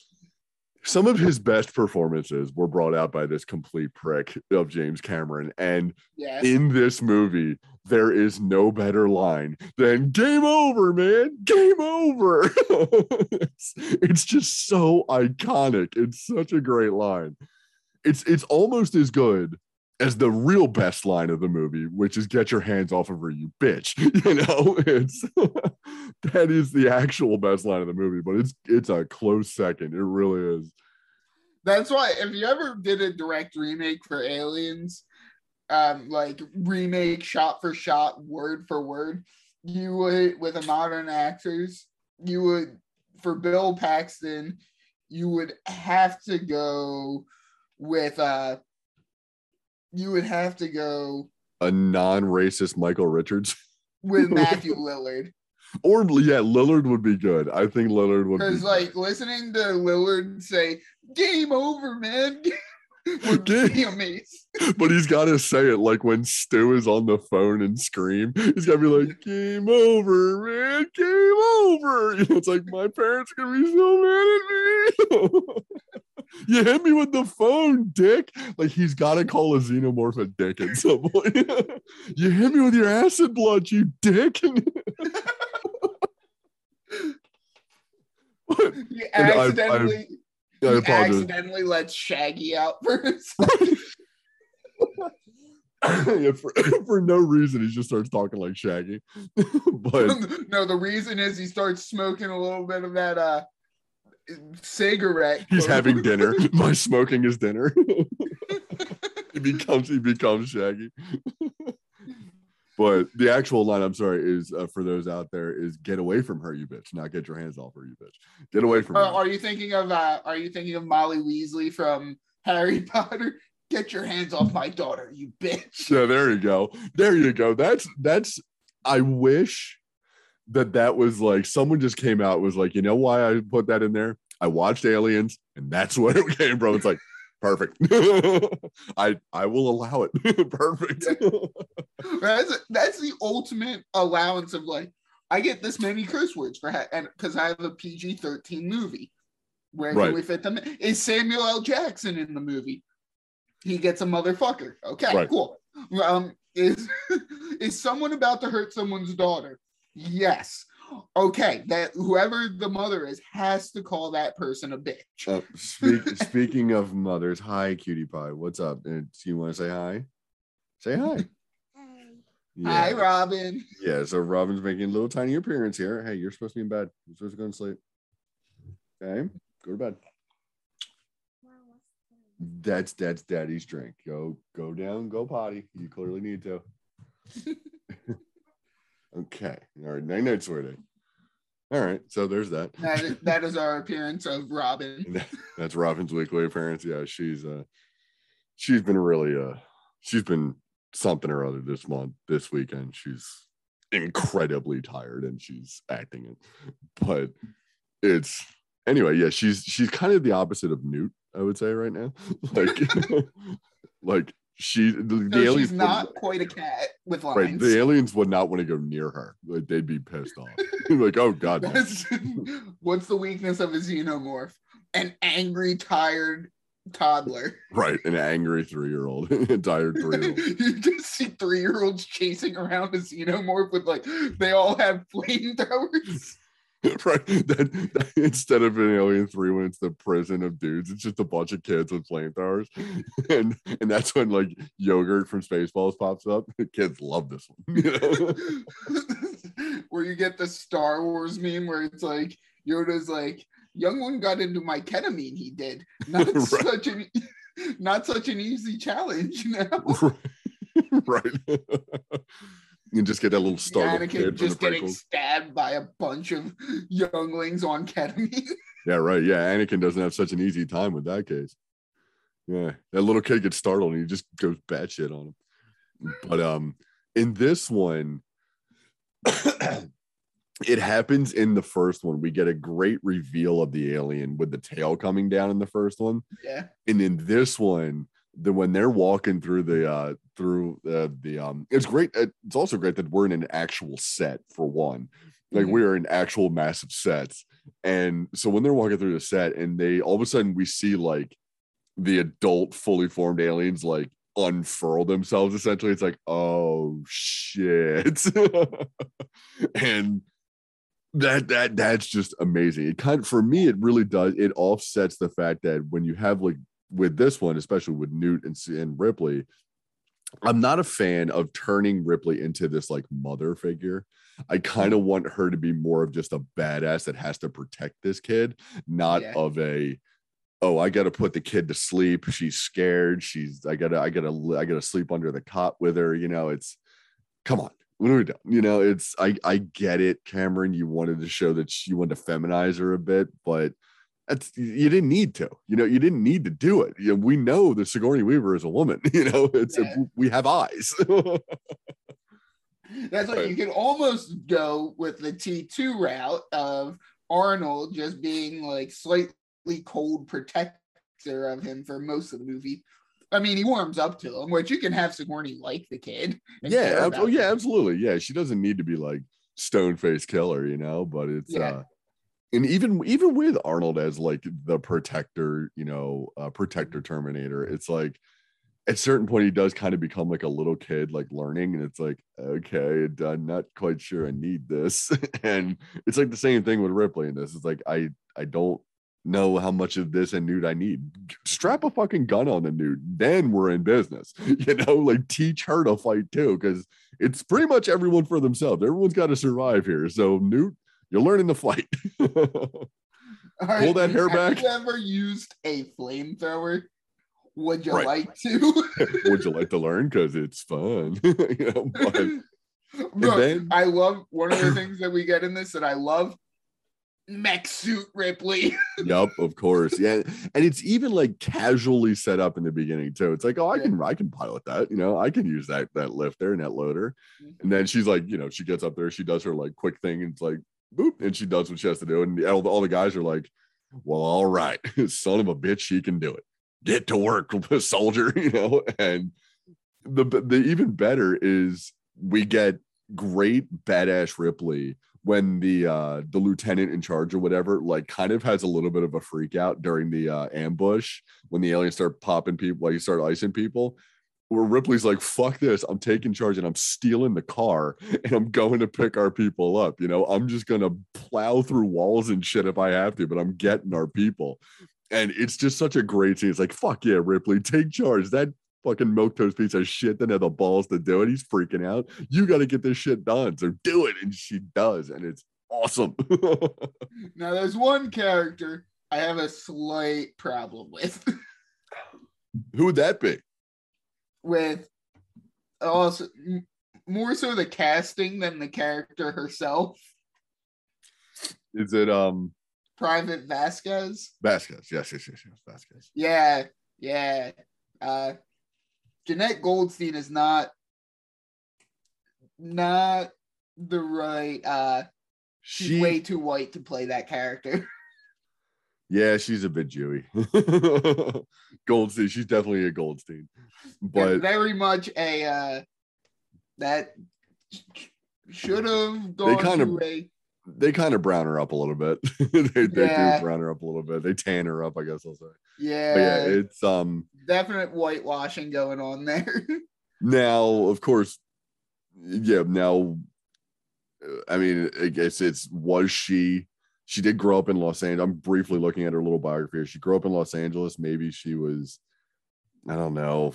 some of his best performances were brought out by this complete prick of James Cameron. And yes. in this movie, there is no better line than game over, man, game over. it's, it's just so iconic. It's such a great line. It's, it's almost as good as the real best line of the movie, which is get your hands off of her, you bitch. You know, it's that is the actual best line of the movie, but it's it's a close second. It really is. That's why if you ever did a direct remake for Aliens, um, like remake shot for shot, word for word, you would, with the modern actors, you would, for Bill Paxton, you would have to go with uh you would have to go a non-racist Michael Richards with Matthew Lillard. Or yeah, Lillard would be good. I think Lillard would be, because like listening to Lillard say "game over, man" would be amazing. But he's got to say it like when Stu is on the phone and scream. He's got to be like "game over, man, game over." You know, it's like my parents are gonna be so mad at me. You hit me with the phone, dick. Like, he's got to call a xenomorph a dick at some point. You hit me with your acid blood, you dick. What? He accidentally, I, I, I he accidentally lets Shaggy out for himself. Yeah, for, for no reason, he just starts talking like Shaggy. But no, the reason is he starts smoking a little bit of that... Uh, cigarette. He's having dinner. My smoking is dinner. he becomes he becomes Shaggy. But the actual line, I'm sorry, is uh, for those out there is "get away from her, you bitch." Not "get your hands off her, you bitch." Get away from uh, her. Are you thinking of uh, Are you thinking of Molly Weasley from Harry Potter? Get your hands off my daughter, you bitch. Yeah, there you go. There you go. That's that's. I wish. that that was like someone just came out was like, you know why I put that in there? I watched Aliens and that's where it came from. It's like, perfect. I I will allow it. Perfect. that's, that's the ultimate allowance of like, I get this many curse words for ha- and because I have a P G thirteen movie. Where right. can we fit them? Is Samuel L. Jackson in the movie? He gets a motherfucker. Okay, right. cool. Um, is is someone about to hurt someone's daughter? Yes. Okay, that whoever the mother is has to call that person a bitch. Uh, speak, speaking of mothers, hi, Cutie Pie. What's up? Do you want to say hi? Say hi. Hi. Yeah. Hi, Robin. Yeah, so Robin's making a little tiny appearance here. Hey, you're supposed to be in bed. You're supposed to go to sleep. Okay, go to bed. That's that's Daddy's drink. Go go down, go potty. You clearly need to. Okay. All right. Night night, sweetie. All right, so there's that. That is, that is our appearance of Robin. That's Robin's weekly appearance. Yeah, she's uh, she's been really uh, she's been something or other this month, this weekend. She's incredibly tired and she's acting it, but it's anyway. Yeah, she's she's kind of the opposite of Newt, I would say right now. Like, like she the, so the aliens she's not quite a cat with lines. Right, the aliens would not want to go near her. Like, they'd be pissed off. Like, oh god. What's the weakness of a xenomorph? An angry, tired toddler. Right, an angry three-year-old. A tired three-year-old. You just see three-year-olds chasing around a xenomorph with, like, they all have flamethrowers. Right, that, that, instead of an Alien three, when it's the prison of dudes, it's just a bunch of kids with flamethrowers, and and that's when, like, Yogurt from Spaceballs pops up. The kids love this one, you know? Where you get the Star Wars meme where it's like Yoda's like, "Young one got into my ketamine, he did. Not right. such an, not such an easy challenge now." Right. You just get that little startled kid just getting stabbed by a bunch of younglings on ketamine. Yeah, right. Yeah, Anakin doesn't have such an easy time with that case. Yeah, that little kid gets startled and he just goes batshit on him. But um, in this one, it happens in the first one. We get a great reveal of the alien with the tail coming down in the first one. Yeah, and in this one, the when they're walking through the uh. through uh, the um it's great it's also great that we're in an actual set for one, like, mm-hmm. we're in actual massive sets, and so when they're walking through the set and they all of a sudden we see, like, the adult fully formed aliens, like, unfurl themselves essentially. It's like, oh shit. And that that that's just amazing. It kind of, for me, it really does, it offsets the fact that when you have, like, with this one, especially with Newt and, and Ripley, I'm not a fan of turning Ripley into this, like, mother figure. I kind of want her to be more of just a badass that has to protect this kid, not yeah. of a, oh, I got to put the kid to sleep. She's scared. She's, I got to, I got to, I got to sleep under the cot with her. You know, it's, come on. What are we doing? You know, it's, I, I get it, Cameron. You wanted to show that she wanted to feminize her a bit, but that's, you didn't need to, you know, you didn't need to do it. You know, we know that Sigourney Weaver is a woman, you know, it's yeah. a, we have eyes. That's like, you can almost go with the T two route of Arnold just being, like, slightly cold protector of him for most of the movie. I mean, he warms up to him, which you can have Sigourney like the kid. Yeah. Oh yeah, him. Absolutely. Yeah. She doesn't need to be, like, stone-faced killer, you know, but it's, yeah. uh, And even even with Arnold as, like, the protector, you know, uh, protector Terminator, it's like at a certain point he does kind of become, like, a little kid, like, learning, and it's like, okay, I'm not quite sure I need this. And it's like the same thing with Ripley in this. It's like, I I don't know how much of this and Newt I need. Strap a fucking gun on the Newt, then we're in business. You know, like, teach her to fight too, because it's pretty much everyone for themselves. Everyone's got to survive here. So Newt, you're learning the fight. Pull right. that hair back. Have you ever used a flamethrower? Would you right. like to? Would you like to learn? Because it's fun. You know, but, Bro, then... I love one of the things that we get in this that I love. Mech suit Ripley. Yup, of course. Yeah. And it's even, like, casually set up in the beginning too. It's like, oh, I can I can pilot that, you know, I can use that that lifter and that loader. And then she's like, you know, she gets up there, she does her, like, quick thing, and it's like, boop, and she does what she has to do, and all the, all the guys are like, well, all right, son of a bitch, she can do it, get to work, soldier, you know. And the the even better is we get great badass Ripley when the uh the lieutenant in charge or whatever, like, kind of has a little bit of a freak out during the uh ambush when the aliens start popping people, while, like, you start icing people, where Ripley's like, fuck this, I'm taking charge and I'm stealing the car and I'm going to pick our people up. You know, I'm just going to plow through walls and shit if I have to, but I'm getting our people. And it's just such a great scene. It's like, fuck yeah, Ripley, take charge. That fucking milquetoast piece of shit didn't have the balls to do it. He's freaking out. You got to get this shit done. So do it. And she does. And it's awesome. Now, there's one character I have a slight problem with. Who would that be? With also more so the casting than the character herself. Is it um Private Vasquez? Vasquez, yes, yes, yes, yes, Vasquez. Yeah, yeah. Uh, Jeanette Goldstein is not not the right. Uh, she's she, way too white to play that character. Yeah, she's a bit Jewy. Goldstein, she's definitely a Goldstein, but yeah, very much a uh, that should have gone. They kind of a, they kind of brown her up a little bit. they, they yeah. do brown her up a little bit. They tan her up, I guess I'll say. Yeah, but yeah, it's um definite whitewashing going on there. Now, of course, yeah. Now, I mean, I guess it's was she. She did grow up in Los Angeles. I'm briefly looking at her little biography. She grew up in Los Angeles. Maybe she was, I don't know.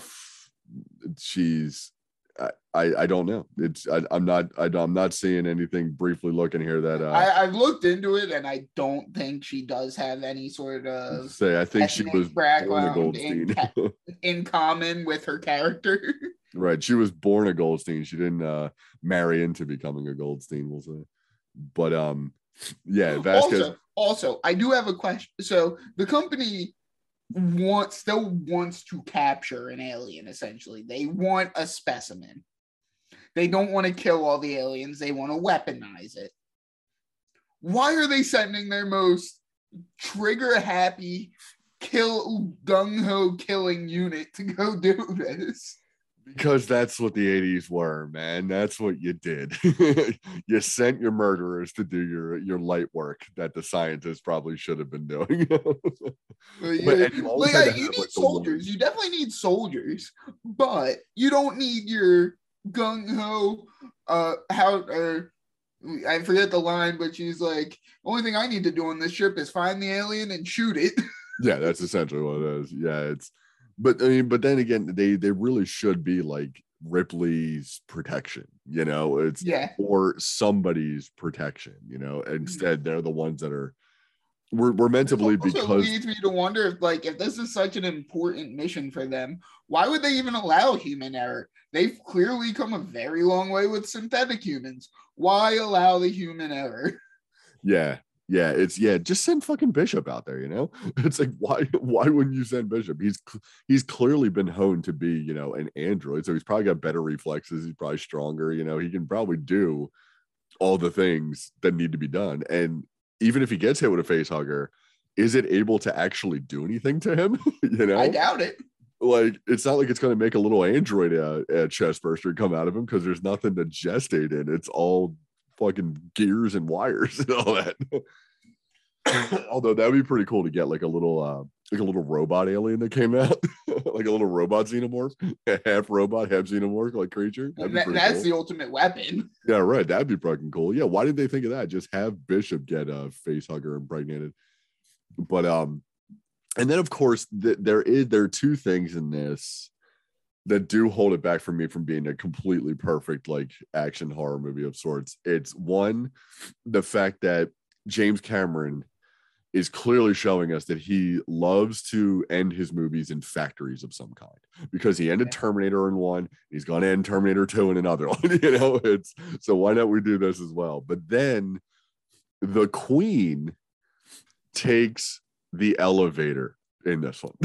She's, I, I, I don't know. It's, I, I'm not, I, I'm not seeing anything briefly looking here that uh, I, I've looked into it, and I don't think she does have any sort of say. I think she was born a Goldstein in, in common with her character. Right. She was born a Goldstein. She didn't uh, marry into becoming a Goldstein, we'll say. But, um, yeah, Vasquez. Also, also, I do have a question. So the company wants, still wants to capture an alien, essentially. They want a specimen. They don't want to kill all the aliens. They want to weaponize it. Why are they sending their most trigger-happy, kill gung-ho killing unit to go do this? Because that's what the eighties were, man. That's what you did. You sent your murderers to do your, your light work that the scientists probably should have been doing. Well, yeah. But you like, I, you need like soldiers. You definitely need soldiers, but you don't need your gung-ho, uh, how, uh, I forget the line, but she's like, only thing I need to do on this ship is find the alien and shoot it. Yeah, that's essentially what it is. Yeah, it's, But I mean, but then again, they they really should be like Ripley's protection, you know. It's yeah. Or somebody's protection, you know. Instead, they're the ones that are we're we're meant to believe because it leads me to wonder if like if this is such an important mission for them, why would they even allow human error? They've clearly come a very long way with synthetic humans. Why allow the human error? Yeah. Yeah, it's yeah. Just send fucking Bishop out there, you know. It's like why why wouldn't you send Bishop? He's he's clearly been honed to be, you know, an android, so he's probably got better reflexes. He's probably stronger, you know. He can probably do all the things that need to be done. And even if he gets hit with a facehugger, is it able to actually do anything to him? You know, I doubt it. Like it's not like it's going to make a little android uh, uh, chest burster come out of him because there's nothing to gestate in. It's all fucking gears and wires and all that. Although that would be pretty cool to get like a little uh like a little robot alien that came out. Like a little robot xenomorph, half robot, half xenomorph like creature. That, that's cool. The ultimate weapon. Yeah, right. That'd be fucking cool. Yeah, why did they think of that? Just have Bishop get a uh, facehugger impregnated. But um and then of course th- there is there are two things in this that do hold it back for me from being a completely perfect like action horror movie of sorts. It's one, the fact that James Cameron is clearly showing us that he loves to end his movies in factories of some kind, because he ended Terminator in one, he's going to end Terminator two in another one, you know, it's so why don't we do this as well? But then the Queen takes the elevator in this one,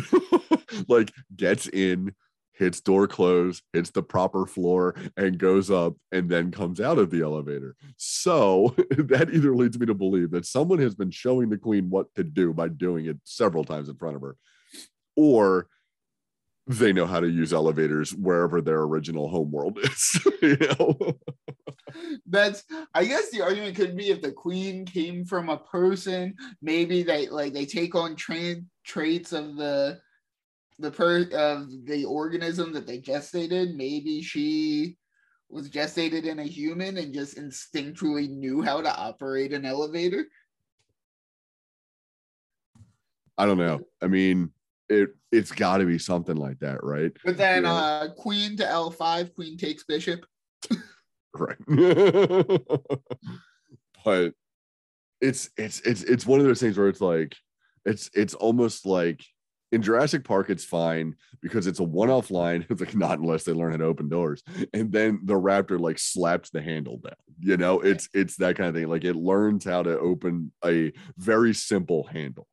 like gets in, hits door closed, hits the proper floor, and goes up and then comes out of the elevator. So that either leads me to believe that someone has been showing the Queen what to do by doing it several times in front of her, or they know how to use elevators wherever their original homeworld is. You know? That's, I guess the argument could be if the Queen came from a person, maybe they like they take on tra- traits of the the per of uh, the organism that they gestated. Maybe she was gestated in a human and just instinctually knew how to operate an elevator. I don't know. I mean, it it's got to be something like that, right? But then, yeah. uh, Queen to L five, Queen takes Bishop. Right. But it's it's it's it's one of those things where it's like it's it's almost like. In Jurassic Park, it's fine because it's a one-off line. It's like, not unless they learn how to open doors. And then the raptor like slaps the handle down. You know, it's it's that kind of thing. Like, it learns how to open a very simple handle.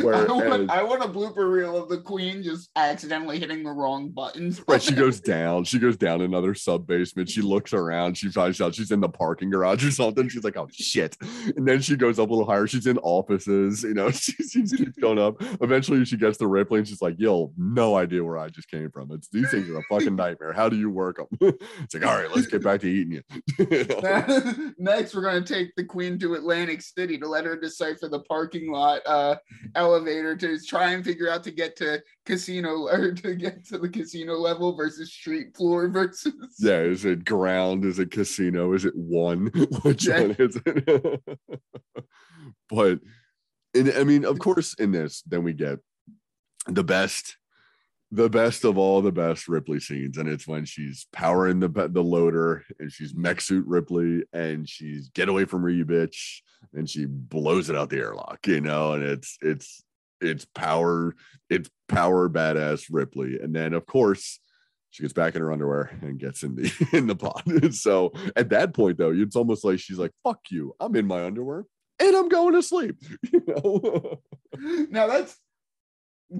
Whereas, I, want, I want a blooper reel of the queen just accidentally hitting the wrong buttons. Right, she goes down. She goes down another sub basement. She looks around. She finds out she's in the parking garage or something. She's like, oh shit! And then she goes up a little higher. She's in offices. You know, she seems to keep going up. Eventually, she gets to Ripley, and she's like, yo, no idea where I just came from. It's these things are a fucking nightmare. How do you work them? It's like, all right, let's get back to eating it. Next, we're going to take the queen to Atlantic City to let her decipher the parking lot uh, elevator to try and figure out to get to casino or to get to the casino level versus street floor versus. Yeah, is it ground? Is it casino? Is it one? Which yeah. one is it? But, and, I mean, of course, in this, then we get the best. The best of all the best Ripley scenes, and it's when she's powering the the loader, and she's mech suit Ripley, and she's get away from her, you bitch, and she blows it out the airlock, you know, and it's it's it's power, it's power badass Ripley, and then of course she gets back in her underwear and gets in the in the pod. So at that point though, it's almost like she's like, "Fuck you, I'm in my underwear and I'm going to sleep," you know. Now that's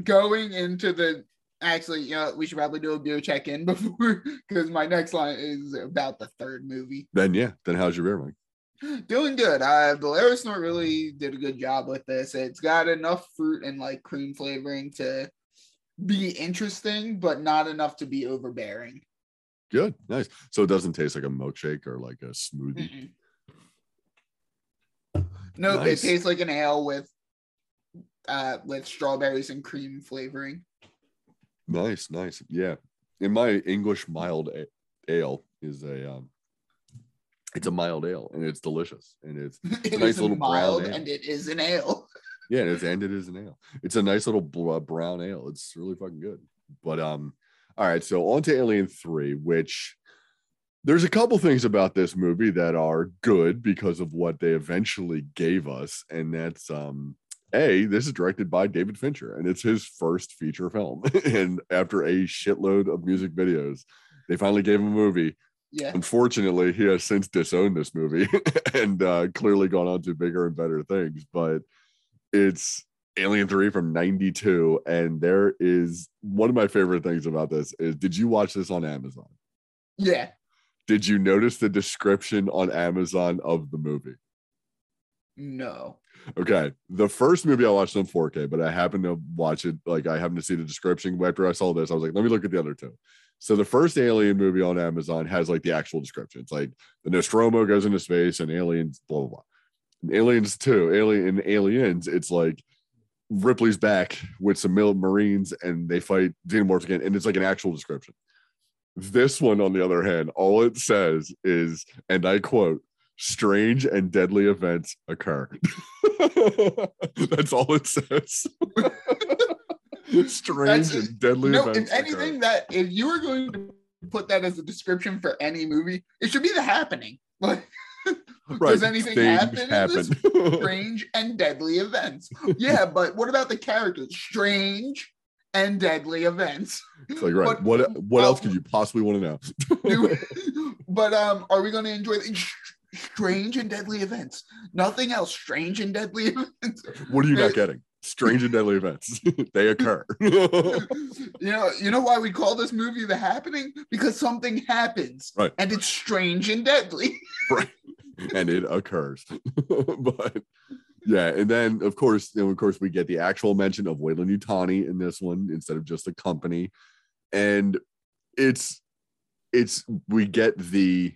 going into the. Actually, you know, we should probably do a beer check-in before, because my next line is about the third movie. Then, yeah. Then how's your beer, Mike? Doing good. Uh, the Larry Snort really did a good job with this. It's got enough fruit and, like, cream flavoring to be interesting, but not enough to be overbearing. Good. Nice. So it doesn't taste like a milkshake or, like, a smoothie? Mm-mm. Nope. Nice. It tastes like an ale with uh, with strawberries and cream flavoring. Nice, nice. Yeah. In my English mild a- ale is a um it's a mild ale, and it's delicious, and it's it a nice little mild brown ale. And it is an ale. Yeah, it is, and it is an ale. It's a nice little bl- brown ale. It's really fucking good. But um all right, so on to Alien three, which there's a couple things about this movie that are good because of what they eventually gave us, and that's um A, this is directed by David Fincher, and it's his first feature film. And after a shitload of music videos, they finally gave him a movie. Yeah. Unfortunately, he has since disowned this movie and uh, clearly gone on to bigger and better things. But it's Alien three from ninety-two, and there is one of my favorite things about this is, did you watch this on Amazon? Yeah. Did you notice the description on Amazon of the movie? No. Okay, the first movie I watched in four K, but I happened to watch it, like I happened to see the description after I saw this. I was like, let me look at the other two. So the first Alien movie on Amazon has like the actual description. It's like the Nostromo goes into space and aliens, blah blah blah. And aliens two, alien and aliens. It's like Ripley's back with some Marines and they fight xenomorphs again, and it's like an actual description. This one, on the other hand, all it says is, and I quote, "Strange and deadly events occur." That's all it says. Strange just, and deadly no, events. If anything, occur. That if you were going to put that as a description for any movie, it should be The Happening. Like, right. Does anything Things happen? happen. In this? Strange and deadly events. Yeah, but what about the characters? Strange and deadly events. It's like, right. But, what what um, else could you possibly want to know? But um, are we going to enjoy the? Strange and deadly events. Nothing else. Strange and deadly events. What are you not getting? Strange and deadly events. They occur. you know, you know why we call this movie The Happening? Because something happens. Right. And it's strange and deadly. Right. And it occurs. But yeah, and then of course, you know, of course, we get the actual mention of Weyland-Yutani in this one instead of just a company. And it's it's we get the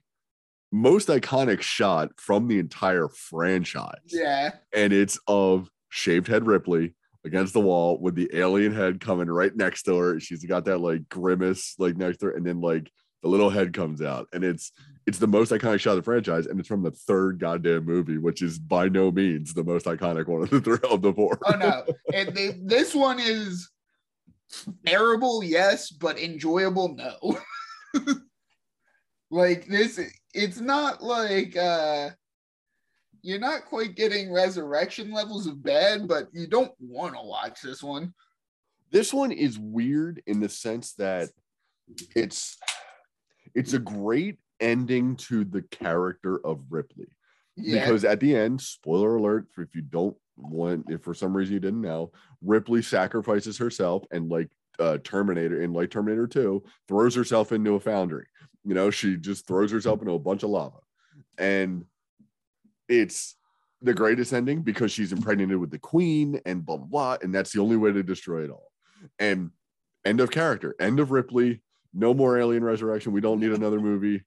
most iconic shot from the entire franchise. Yeah. And it's of shaved head Ripley against the wall with the alien head coming right next to her. She's got that like grimace like next to her, and then like the little head comes out, and it's it's the most iconic shot of the franchise, and it's from the third goddamn movie, which is by no means the most iconic one of the three of the four. Oh no. And they, this one is bearable, yes, but enjoyable, no. Like this, it's not like uh, you're not quite getting Resurrection levels of bad, but you don't want to watch this one. This one is weird in the sense that it's it's a great ending to the character of Ripley. Yeah. Because at the end, spoiler alert, for if you don't want, if for some reason you didn't know, Ripley sacrifices herself and like uh, Terminator in like Terminator two throws herself into a foundry. You know, she just throws herself into a bunch of lava. And it's the greatest ending because she's impregnated with the queen and blah, blah, blah. And that's the only way to destroy it all. And end of character, end of Ripley. No more Alien Resurrection. We don't need another movie.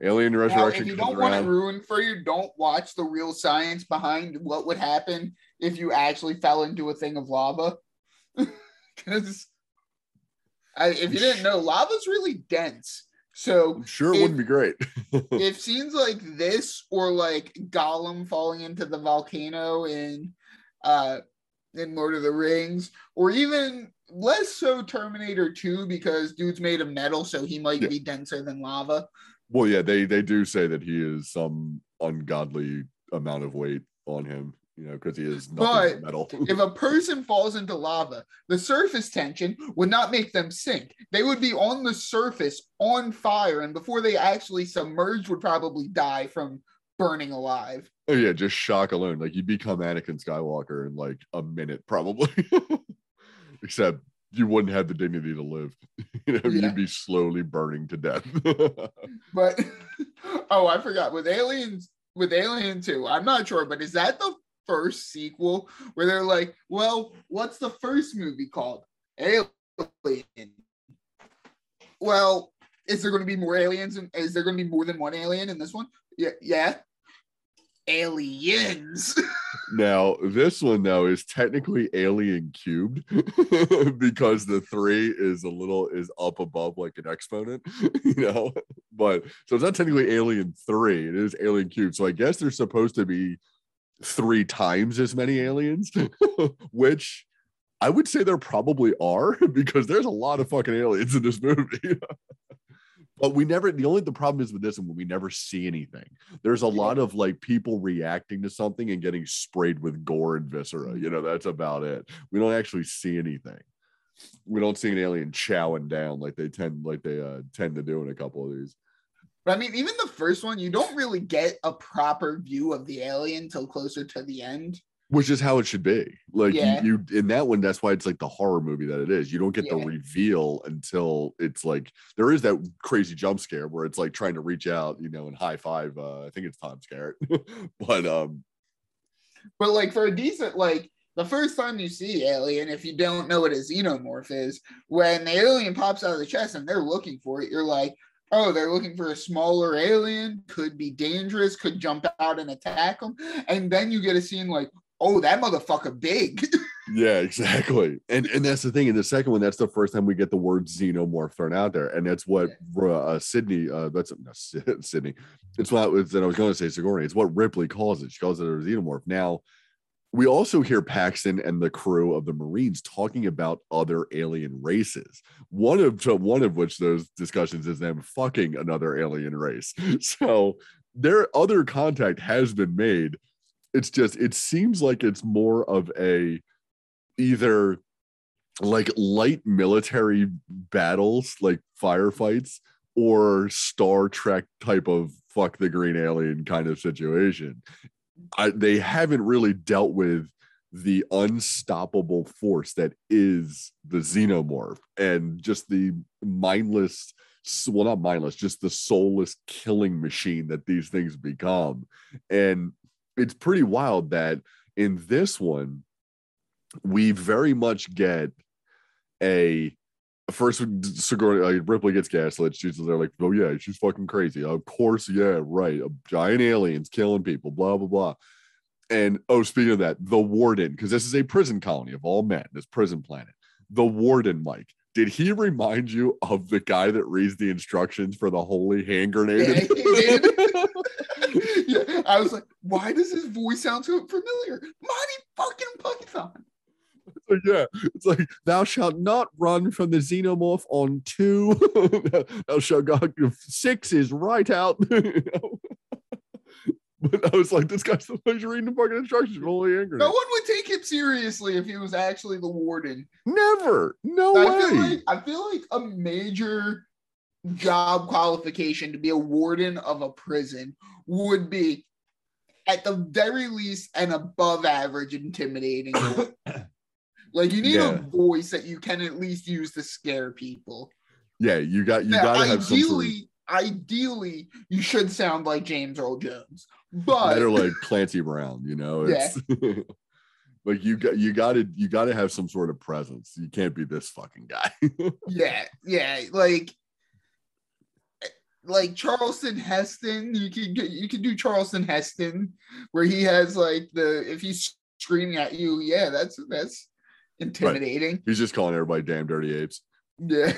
Alien Resurrection. Now, if you don't want to ruin for you, don't watch the real science behind what would happen if you actually fell into a thing of lava. Because if you didn't know, lava's really dense. So I'm sure it if, wouldn't be great. If scenes like this or like Gollum falling into the volcano in uh in Lord of the Rings, or even less so Terminator two, because dude's made of metal, so he might yeah. be denser than lava. Well, yeah, they they do say that he is some ungodly amount of weight on him, you know, because he is nothing but metal. If a person falls into lava, the surface tension would not make them sink. They would be on the surface on fire, and before they actually submerged would probably die from burning alive. Oh yeah, just shock alone. Like, you'd become Anakin Skywalker in like a minute probably. Except you wouldn't have the dignity to live. You know, yeah. You'd be slowly burning to death. But oh, I forgot, with Aliens, with Alien two, I'm not sure, but is that the first sequel where they're like, well, what's the first movie called? Alien. Well, is there going to be more aliens? And is there going to be more than one alien in this one? Yeah, yeah. Aliens. Now, this one, though, is technically Alien cubed because the three is a little, is up above like an exponent, you know? But, so it's not technically Alien three, it is Alien cubed. So I guess there's supposed to be three times as many aliens, which I would say there probably are, because there's a lot of fucking aliens in this movie. But we never, the only, the problem is with this, and we never see anything. There's a lot of like people reacting to something and getting sprayed with gore and viscera. You know, that's about it. We don't actually see anything. We don't see an alien chowing down like they tend, like they uh, tend to do in a couple of these. But I mean, even the first one, you don't really get a proper view of the alien till closer to the end. Which is how it should be. Like, yeah. you, you in that one, that's why it's like the horror movie that it is. You don't get yeah. the reveal until it's like, there is that crazy jump scare where it's like trying to reach out, you know, and high five. Uh, I think it's Tom Skerritt. but um, but like for a decent, like the first time you see Alien, if you don't know what a xenomorph is, when the alien pops out of the chest and they're looking for it, you're like, oh, they're looking for a smaller alien, could be dangerous, could jump out and attack them. And then you get a scene like, oh, that motherfucker big. Yeah, exactly. And and that's the thing. In the second one, that's the first time we get the word xenomorph thrown out there. And that's what uh, Sydney, uh, that's no, Sydney. It's what it's, and I was going to say Sigourney. It's what Ripley calls it. She calls it a xenomorph. Now, we also hear Paxton and the crew of the Marines talking about other alien races. One of, one of which those discussions is them fucking another alien race. So their other contact has been made. It's just, it seems like it's more of a either like light military battles, like firefights, or Star Trek type of fuck the green alien kind of situation. I, they haven't really dealt with the unstoppable force that is the xenomorph, and just the mindless, well, not mindless, just the soulless killing machine that these things become. And it's pretty wild that in this one, we very much get a first Sigourney, like Ripley gets gaslit. She's there like, oh yeah, she's fucking crazy. Of course, yeah, right. A giant aliens killing people, blah, blah, blah. And oh, speaking of that, the warden, because this is a prison colony of all men, this prison planet. The warden, Mike, did he remind you of the guy that reads the instructions for the holy hand grenade? Yeah, he did. Yeah, I was like, why does his voice sound so familiar? Monty fucking Python. So yeah, it's like, thou shalt not run from the xenomorph on two. Thou shalt go, six is right out. You know? But I was like, this guy's the one reading the fucking instructions. Holy angry. No one would take him seriously if he was actually the warden. Never. No I way. Feel like, I feel like a major job qualification to be a warden of a prison would be, at the very least, an above average intimidating. Like, you need yeah. a voice that you can at least use to scare people. Yeah, you got you now, gotta have ideally, some sort of... ideally, you should sound like James Earl Jones, but better like Clancy Brown, you know. It's yeah. Like you got you gotta you gotta have some sort of presence. You can't be this fucking guy. yeah, yeah. Like like Charlton Heston, you can you can do Charlton Heston, where he has like the if he's screaming at you, yeah, that's that's intimidating. Right. He's just calling everybody damn dirty apes. Yeah.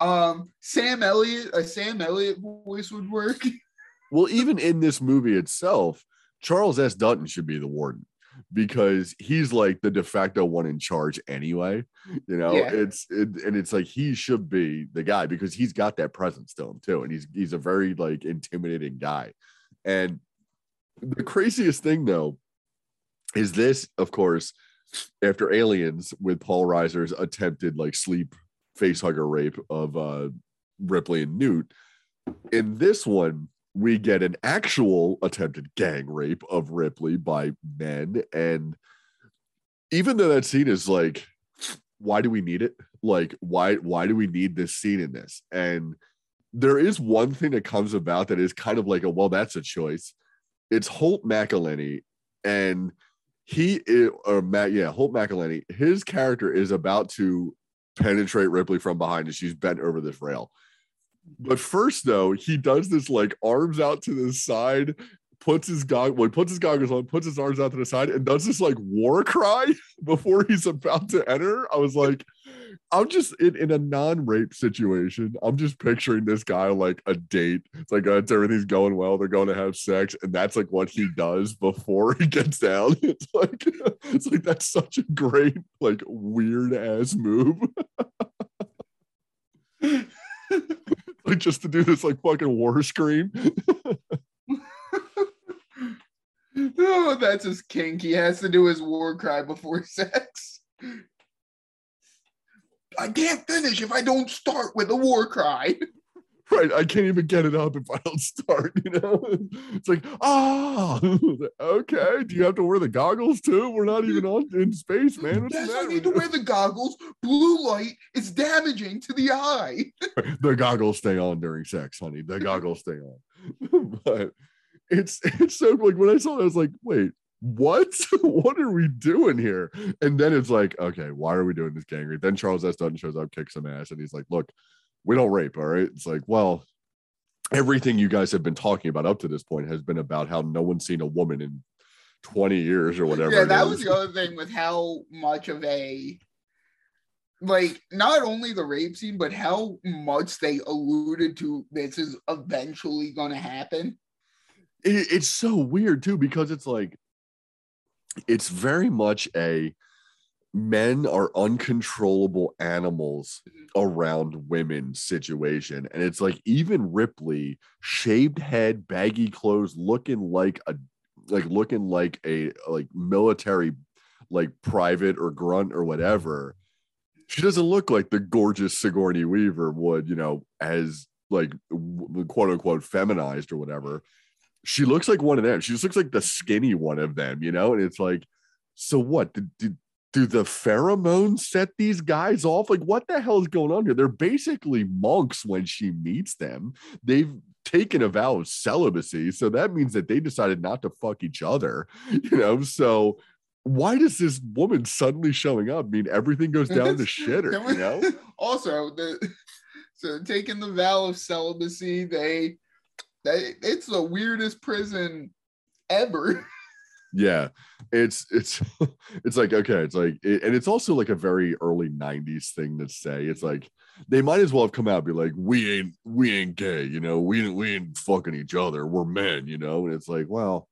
um Sam Elliott, a Sam Elliott voice would work. Well, even in this movie itself, Charles S. Dutton should be the warden, because he's like the de facto one in charge anyway, you know. Yeah. It's it, and it's like he should be the guy, because he's got that presence to him too, and he's he's a very like intimidating guy. And the craziest thing though is this, of course, after Aliens, with Paul Reiser's attempted like sleep facehugger rape of uh, Ripley and Newt, in this one we get an actual attempted gang rape of Ripley by men. And even though that scene is like, why do we need it? Like, why why do we need this scene in this? And there is one thing that comes about that is kind of like a, well, that's a choice. It's Holt McElhenney, and he or Matt, yeah, Holt McElhenney, his character is about to penetrate Ripley from behind as she's bent over this rail. But first, though, he does this like arms out to the side, puts his gog- well, puts his goggles on, puts his arms out to the side, and does this like war cry before he's about to enter. I was like, I'm just in, in a non-rape situation, I'm just picturing this guy like a date. It's like, uh, everything's going well, they're going to have sex, and that's like what he does before he gets down. It's like, it's like that's such a great like weird ass move. Like just to do this like fucking war scream. Oh, that's his kink. He has to do his war cry before sex. I can't finish if I don't start with a war cry. Right, I can't even get it up if I don't start, you know? It's like, ah, oh, okay, do you have to wear the goggles too? We're not even on in space, man. What's yes, I need to wear the goggles. Blue light is damaging to the eye. The goggles stay on during sex, honey. The goggles stay on. But it's, it's so, like, when I saw it, I was like, wait, what what are we doing here? And then it's like, okay, why are we doing this gang rape? Then Charles S. Dutton shows up, kicks some ass, and he's like, look, we don't rape, all right? It's like, well, everything you guys have been talking about up to this point has been about how no one's seen a woman in twenty years or whatever. Yeah, that was the other thing with how much of a, like, not only the rape scene, but how much they alluded to this is eventually going to happen. It, it's so weird, too, because it's like, it's very much a men are uncontrollable animals around women situation. And it's like, even Ripley, shaved head, baggy clothes, looking like a like looking like a like military like private or grunt or whatever, she doesn't look like the gorgeous Sigourney Weaver would, you know, as like quote unquote feminized or whatever. She looks like one of them. She just looks like the skinny one of them, you know? And it's like, so what? Did, did, do the pheromones set these guys off? Like, what the hell is going on here? They're basically monks when she meets them. They've taken a vow of celibacy, so that means that they decided not to fuck each other, you know? So why does this woman suddenly showing up mean everything goes down to shitter, you know? Also, the, so taking the vow of celibacy, they... That, it's the weirdest prison ever. Yeah, it's it's it's like, okay, it's like it, and it's also like a very early nineties thing to say. It's like they might as well have come out and be like, we ain't we ain't gay, you know, we we ain't fucking each other, we're men, you know. And it's like, well,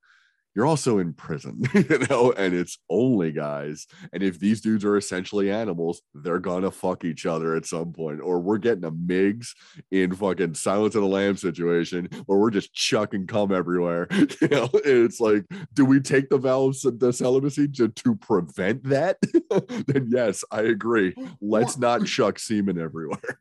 you're also in prison, you know, and it's only guys. And if these dudes are essentially animals, they're gonna fuck each other at some point, or we're getting a Migs in fucking Silence of the Lambs situation, or we're just chucking cum everywhere. You know, and it's like, do we take the vow of the celibacy to, to prevent that? Then yes, I agree. Let's not chuck semen everywhere.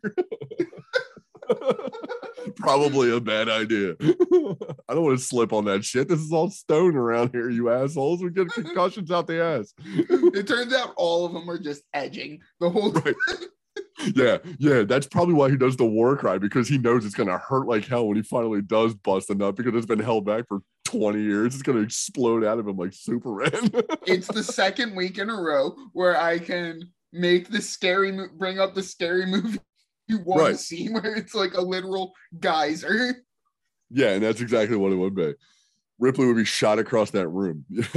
Probably a bad idea. I don't want to slip on that shit. This is all stone around here, you assholes. We get concussions out the ass. It turns out all of them are just edging the whole time. Right. Yeah, yeah, that's probably why he does the war cry, because he knows it's going to hurt like hell when he finally does bust a nut, because it's been held back for twenty years. It's going to explode out of him like Superman. It's the second week in a row where I can make the scary, mo- bring up the scary movie you want right. to see, where it's like a literal geyser. Yeah, and that's exactly what it would be. Ripley would be shot across that room if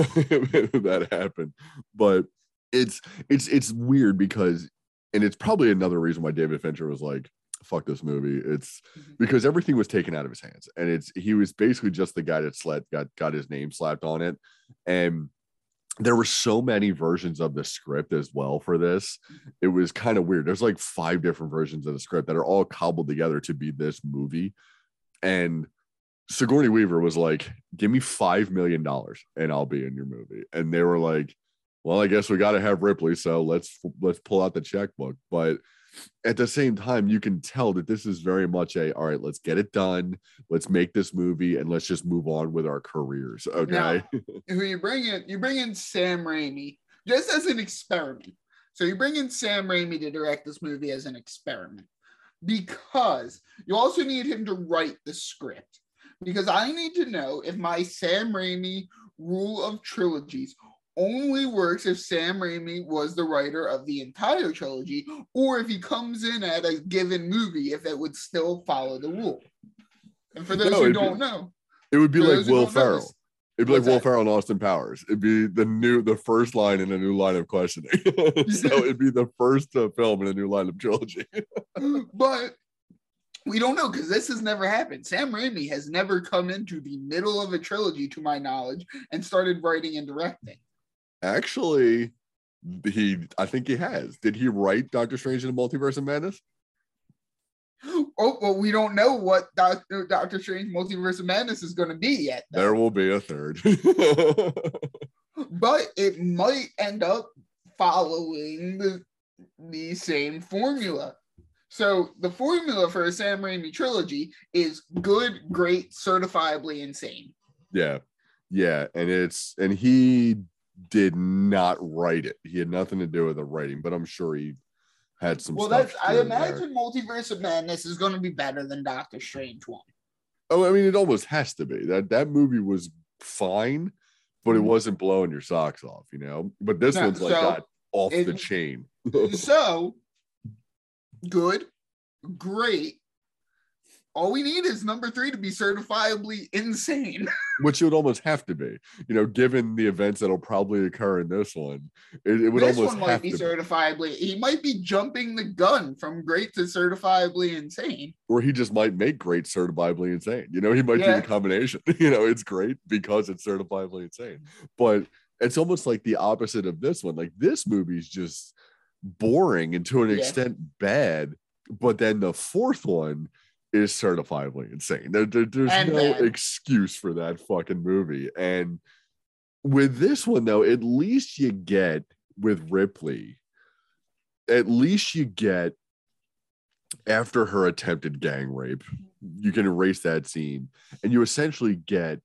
that happened. But it's it's it's weird because... And it's probably another reason why David Fincher was like, fuck this movie. It's because everything was taken out of his hands. And it's he was basically just the guy that slapped, got, got his name slapped on it. And there were so many versions of the script as well for this. It was kind of weird. There's like five different versions of the script that are all cobbled together to be this movie. And Sigourney Weaver was like, give me five million dollars and I'll be in your movie. And they were like, well, I guess we got to have Ripley, so let's let's pull out the checkbook. But at the same time, you can tell that this is very much a, all right, let's get it done. Let's make this movie, and let's just move on with our careers, okay? Now, who you bring in, you bring in Sam Raimi just as an experiment. So you bring in Sam Raimi to direct this movie as an experiment, because you also need him to write the script, because I need to know if my Sam Raimi rule of trilogies only works if Sam Raimi was the writer of the entire trilogy, or if he comes in at a given movie, if it would still follow the rule. And for those no, who don't be, know, it would be like Will Ferrell. This, it'd be like that? Will Ferrell and Austin Powers. It'd be the new, the first line in a new line of questioning. So it'd be the first uh, film in a new line of trilogy. But we don't know, because this has never happened. Sam Raimi has never come into the middle of a trilogy, to my knowledge, and started writing and directing. Actually, he I think he has. Did he write Doctor Strange in the Multiverse of Madness? Oh, well, we don't know what Doctor Strange Multiverse of Madness is going to be yet, though. There will be a third. But it might end up following the, the same formula. So the formula for a Sam Raimi trilogy is good, great, certifiably insane. Yeah. Yeah. And it's, and he did not write it. He had nothing to do with the writing, but I'm sure he had some well stuff. That's I imagine there. Multiverse of Madness is going to be better than Doctor Strange one. Oh, I mean, it almost has to be. That that movie was fine, but it wasn't blowing your socks off, you know. But this no, one's like so got off it, the chain. So good, great. All we need is number three to be certifiably insane. Which it would almost have to be, you know, given the events that'll probably occur in this one. It, it would this almost one might have be to certifiably. Be. He might be jumping the gun from great to certifiably insane. Or he just might make great certifiably insane. You know, he might yeah. do the combination. You know, it's great because it's certifiably insane. But it's almost like the opposite of this one. Like, this movie's just boring and to an yeah. extent bad. But then the fourth one is certifiably insane. There, there, there's and no then. excuse for that fucking movie. And with this one, though, at least you get, with Ripley, at least you get, after her attempted gang rape, you can erase that scene. And you essentially get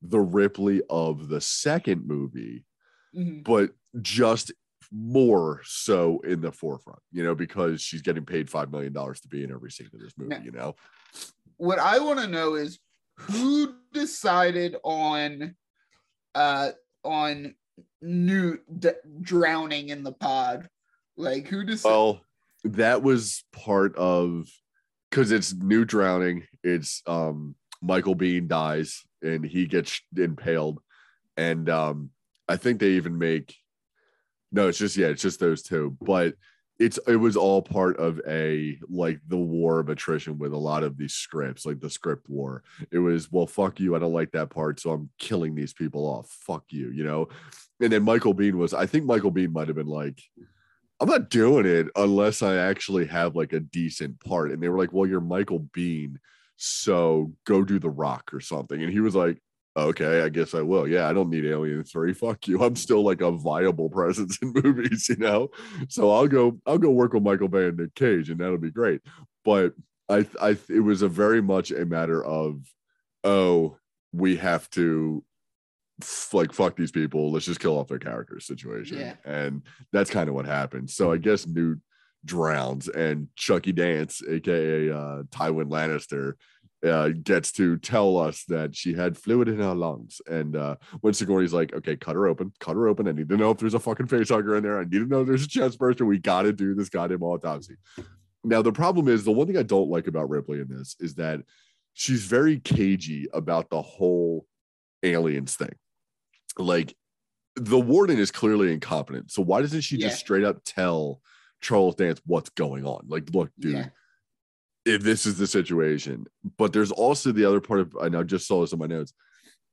the Ripley of the second movie, mm-hmm. but just more so in the forefront, you know, because she's getting paid five million dollars to be in every scene of this movie. Now, you know what I want to know is who decided on uh on new d- drowning in the pod. Like, who decided? Well, that was part of, because it's new drowning. It's um Michael Biehn dies and he gets impaled, and um I think they even make No, it's just, yeah, it's just those two. But it's it was all part of a, like, the war of attrition with a lot of these scripts, like the script war. It was, well, fuck you, I don't like that part, so I'm killing these people off. Fuck you, you know? And then Michael Biehn was, I think Michael Biehn might have been like, I'm not doing it unless I actually have, like, a decent part. And they were like, well, you're Michael Biehn, so go do The Rock or something. And he was like, okay, I guess I will. Yeah, I don't need Alien three. Fuck you. I'm still like a viable presence in movies, you know? So I'll go, I'll go work with Michael Bay and Nick Cage, and that'll be great. But I, I, it was a very much a matter of, oh, we have to, f- like, fuck these people. Let's just kill off their characters situation. Yeah. And that's kind of what happened. So I guess Newt drowns, and Chucky Dance, aka uh, Tywin Lannister, uh, gets to tell us that she had fluid in her lungs. And uh, when Sigourney's like, okay, cut her open, cut her open. I need to know if there's a fucking facehugger in there. I need to know if there's a chest burster. We got to do this goddamn autopsy. Now, the problem is, the one thing I don't like about Ripley in this is that she's very cagey about the whole aliens thing. Like, the warden is clearly incompetent. So why doesn't she yeah. just straight up tell Charles Dance what's going on? Like, look, dude, yeah. if this is the situation. But there's also the other part of, and I just saw this in my notes,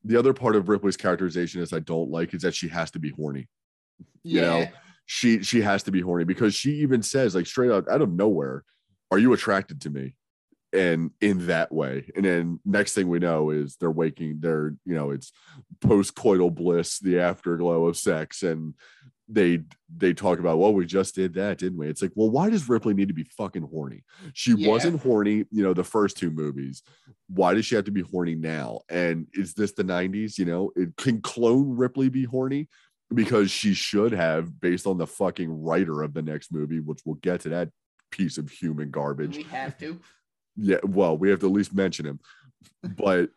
the other part of Ripley's characterization is I don't like is that she has to be horny. You yeah. know? She she has to be horny, because she even says, like, straight out out of nowhere, are you attracted to me? And in that way. And then next thing we know is they're waking, they're, you know, it's post-coital bliss, the afterglow of sex. And they they talk about, well, we just did that, didn't we? It's like, well, why does Ripley need to be fucking horny? She yeah. wasn't horny, you know, the first two movies. Why does she have to be horny now? And is this the nineties? You know, it, can clone Ripley be horny? Because she should have, based on the fucking writer of the next movie, which we'll get to that piece of human garbage. We have to. Yeah, well, we have to at least mention him. But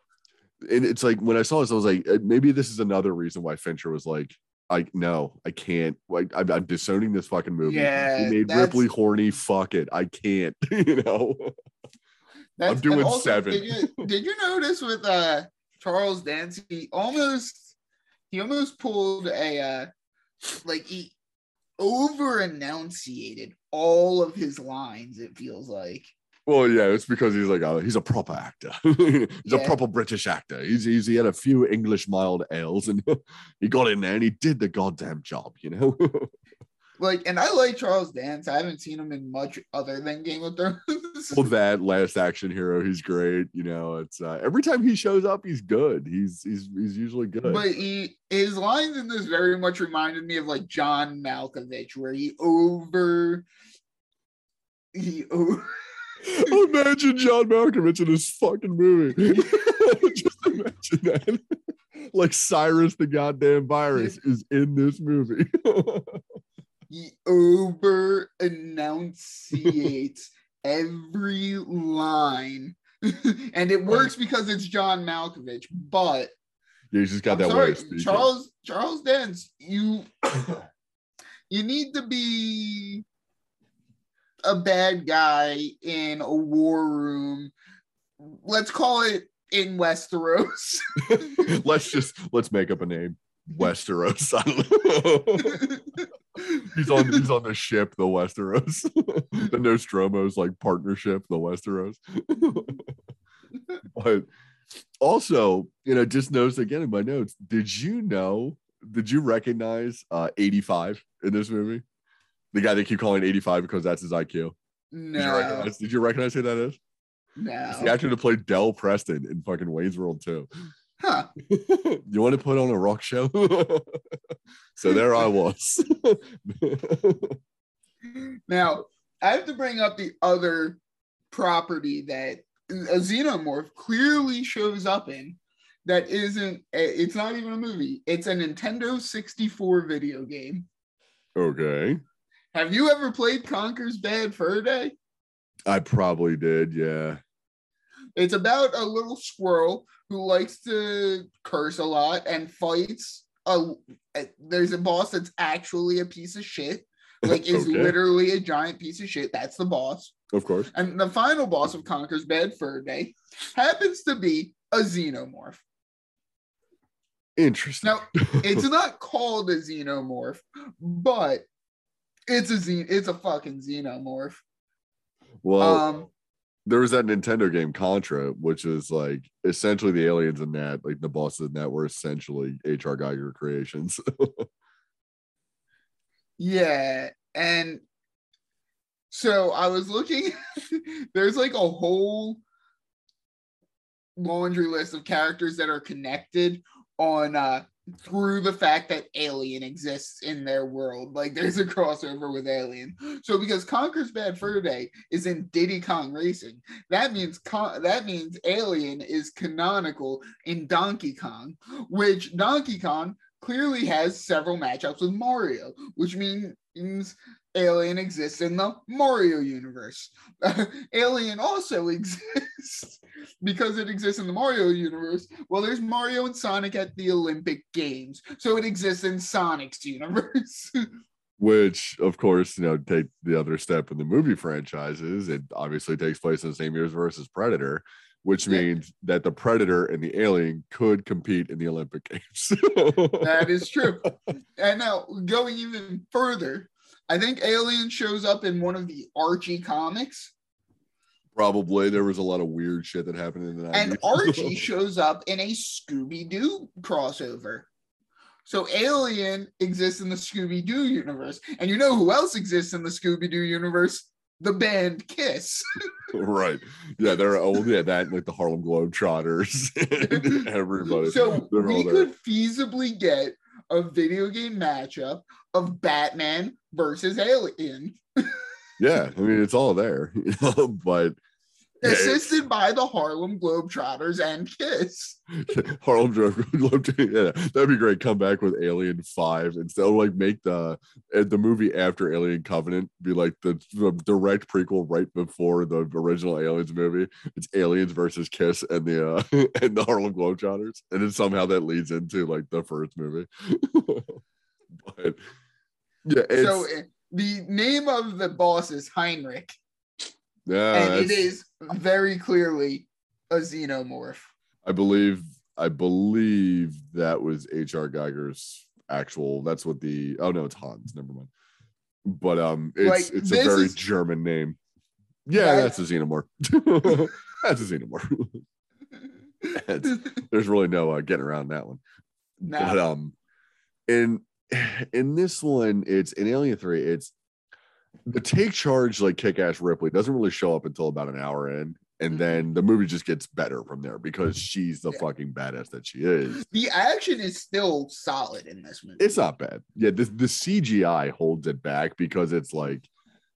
and it's like, when I saw this, I was like, maybe this is another reason why Fincher was like, I no, I can't. Like, I'm, I'm disowning this fucking movie. Yeah, he made Ripley horny. Fuck it, I can't. You know, that's, I'm doing also, seven. Did you, did you notice with uh, Charles Dance? He almost. He almost pulled a, uh, like, he over-enunciated all of his lines, it feels like. Well, yeah, it's because he's like, oh, he's a proper actor. he's yeah. a proper British actor. He's, he's He had a few English mild ales, and he got in there, and he did the goddamn job, you know? Like, and I like Charles Dance. I haven't seen him in much other than Game of Thrones. Well, that Last Action Hero, he's great. You know, it's uh, every time he shows up, he's good. He's he's he's usually good. But he, his lines in this very much reminded me of, like, John Malkovich, where he over he over. Imagine John Malkovich in this fucking movie. Just imagine that. Like, Cyrus the goddamn virus is in this movie. He over enunciates every line, and it works because it's John Malkovich. But yeah, he's just got I'm that sorry, way of speaking. Charles Charles Dance, you you need to be a bad guy in a war room. Let's call it in Westeros. let's just let's make up a name, Westeros. I don't know. He's on he's on the ship, the Westeros. The Nostromo's, like, partnership, the Westeros. But also, you know, just noticed again in my notes, did you know, did you recognize uh, eighty-five in this movie? The guy they keep calling eighty-five because that's his I Q. No. Did you recognize, did you recognize who that is? No. It's the actor that played Del Preston in fucking Wayne's World two. Huh. You want to put on a rock show? So there I was. Now, I have to bring up the other property that a xenomorph clearly shows up in that isn't, it's not even a movie. It's a Nintendo sixty-four video game. Okay. Have you ever played Conker's Bad Fur Day? I probably did, yeah. It's about a little squirrel who likes to curse a lot and fights. A, a There's a boss that's actually a piece of shit. Like, is okay. literally a giant piece of shit. That's the boss. Of course. And the final boss of Conker's Bad Fur Day happens to be a xenomorph. Interesting. Now, it's not called a xenomorph, but it's a, ze- it's a fucking xenomorph. Well... Um, there was that Nintendo game Contra, which is, like, essentially the aliens in that, like, the bosses in that were essentially H R. Geiger creations. Yeah. And so I was looking, there's, like, a whole laundry list of characters that are connected on uh, through the fact that Alien exists in their world. Like, there's a crossover with Alien. So because Conker's Bad Fur Day is in Diddy Kong Racing, that means Con- that means Alien is canonical in Donkey Kong, which Donkey Kong clearly has several matchups with Mario, which means Alien exists in the Mario universe. Uh, Alien also exists because it exists in the Mario universe. Well, there's Mario and Sonic at the Olympic Games, so it exists in Sonic's universe. Which, of course, you know, take the other step in the movie franchises. It obviously takes place in the same year as versus Predator, which means yeah. that the Predator and the Alien could compete in the Olympic Games. That is true. And now, going even further, I think Alien shows up in one of the Archie comics. Probably. There was a lot of weird shit that happened in the nineties. And Archie shows up in a Scooby-Doo crossover. So Alien exists in the Scooby-Doo universe. And you know who else exists in the Scooby-Doo universe? The band KISS. Right. Yeah, they're old. Yeah, that, like the Harlem Globetrotters. Everybody. So they're we could feasibly get a video game matchup of Batman versus Alien. Yeah, I mean, it's all there, you know, but assisted yeah, by the Harlem Globetrotters and KISS. Harlem Globetrotters, yeah, that'd be great. Come back with Alien five and still like make the the movie after Alien Covenant be like the, the direct prequel right before the original Aliens movie. It's Aliens versus KISS and the uh, and the Harlem Globetrotters, and then somehow that leads into like the first movie. But yeah, it's, so the name of the boss is Heinrich. Yeah, and it is very clearly a xenomorph. I believe I believe that was H R Geiger's actual, that's what the, oh no, it's Hans, never mind. But um it's like, it's a very is, German name. Yeah, that's, that's a xenomorph. That's a xenomorph. That's, there's really no uh, getting around that one. Nah. But um in in this one, it's in Alien three, it's the take charge, like kick-ass Ripley doesn't really show up until about an hour in, and mm-hmm. then the movie just gets better from there because she's the yeah. fucking badass that she is. The action is still solid in this movie. It's not bad. Yeah, the, the C G I holds it back because it's like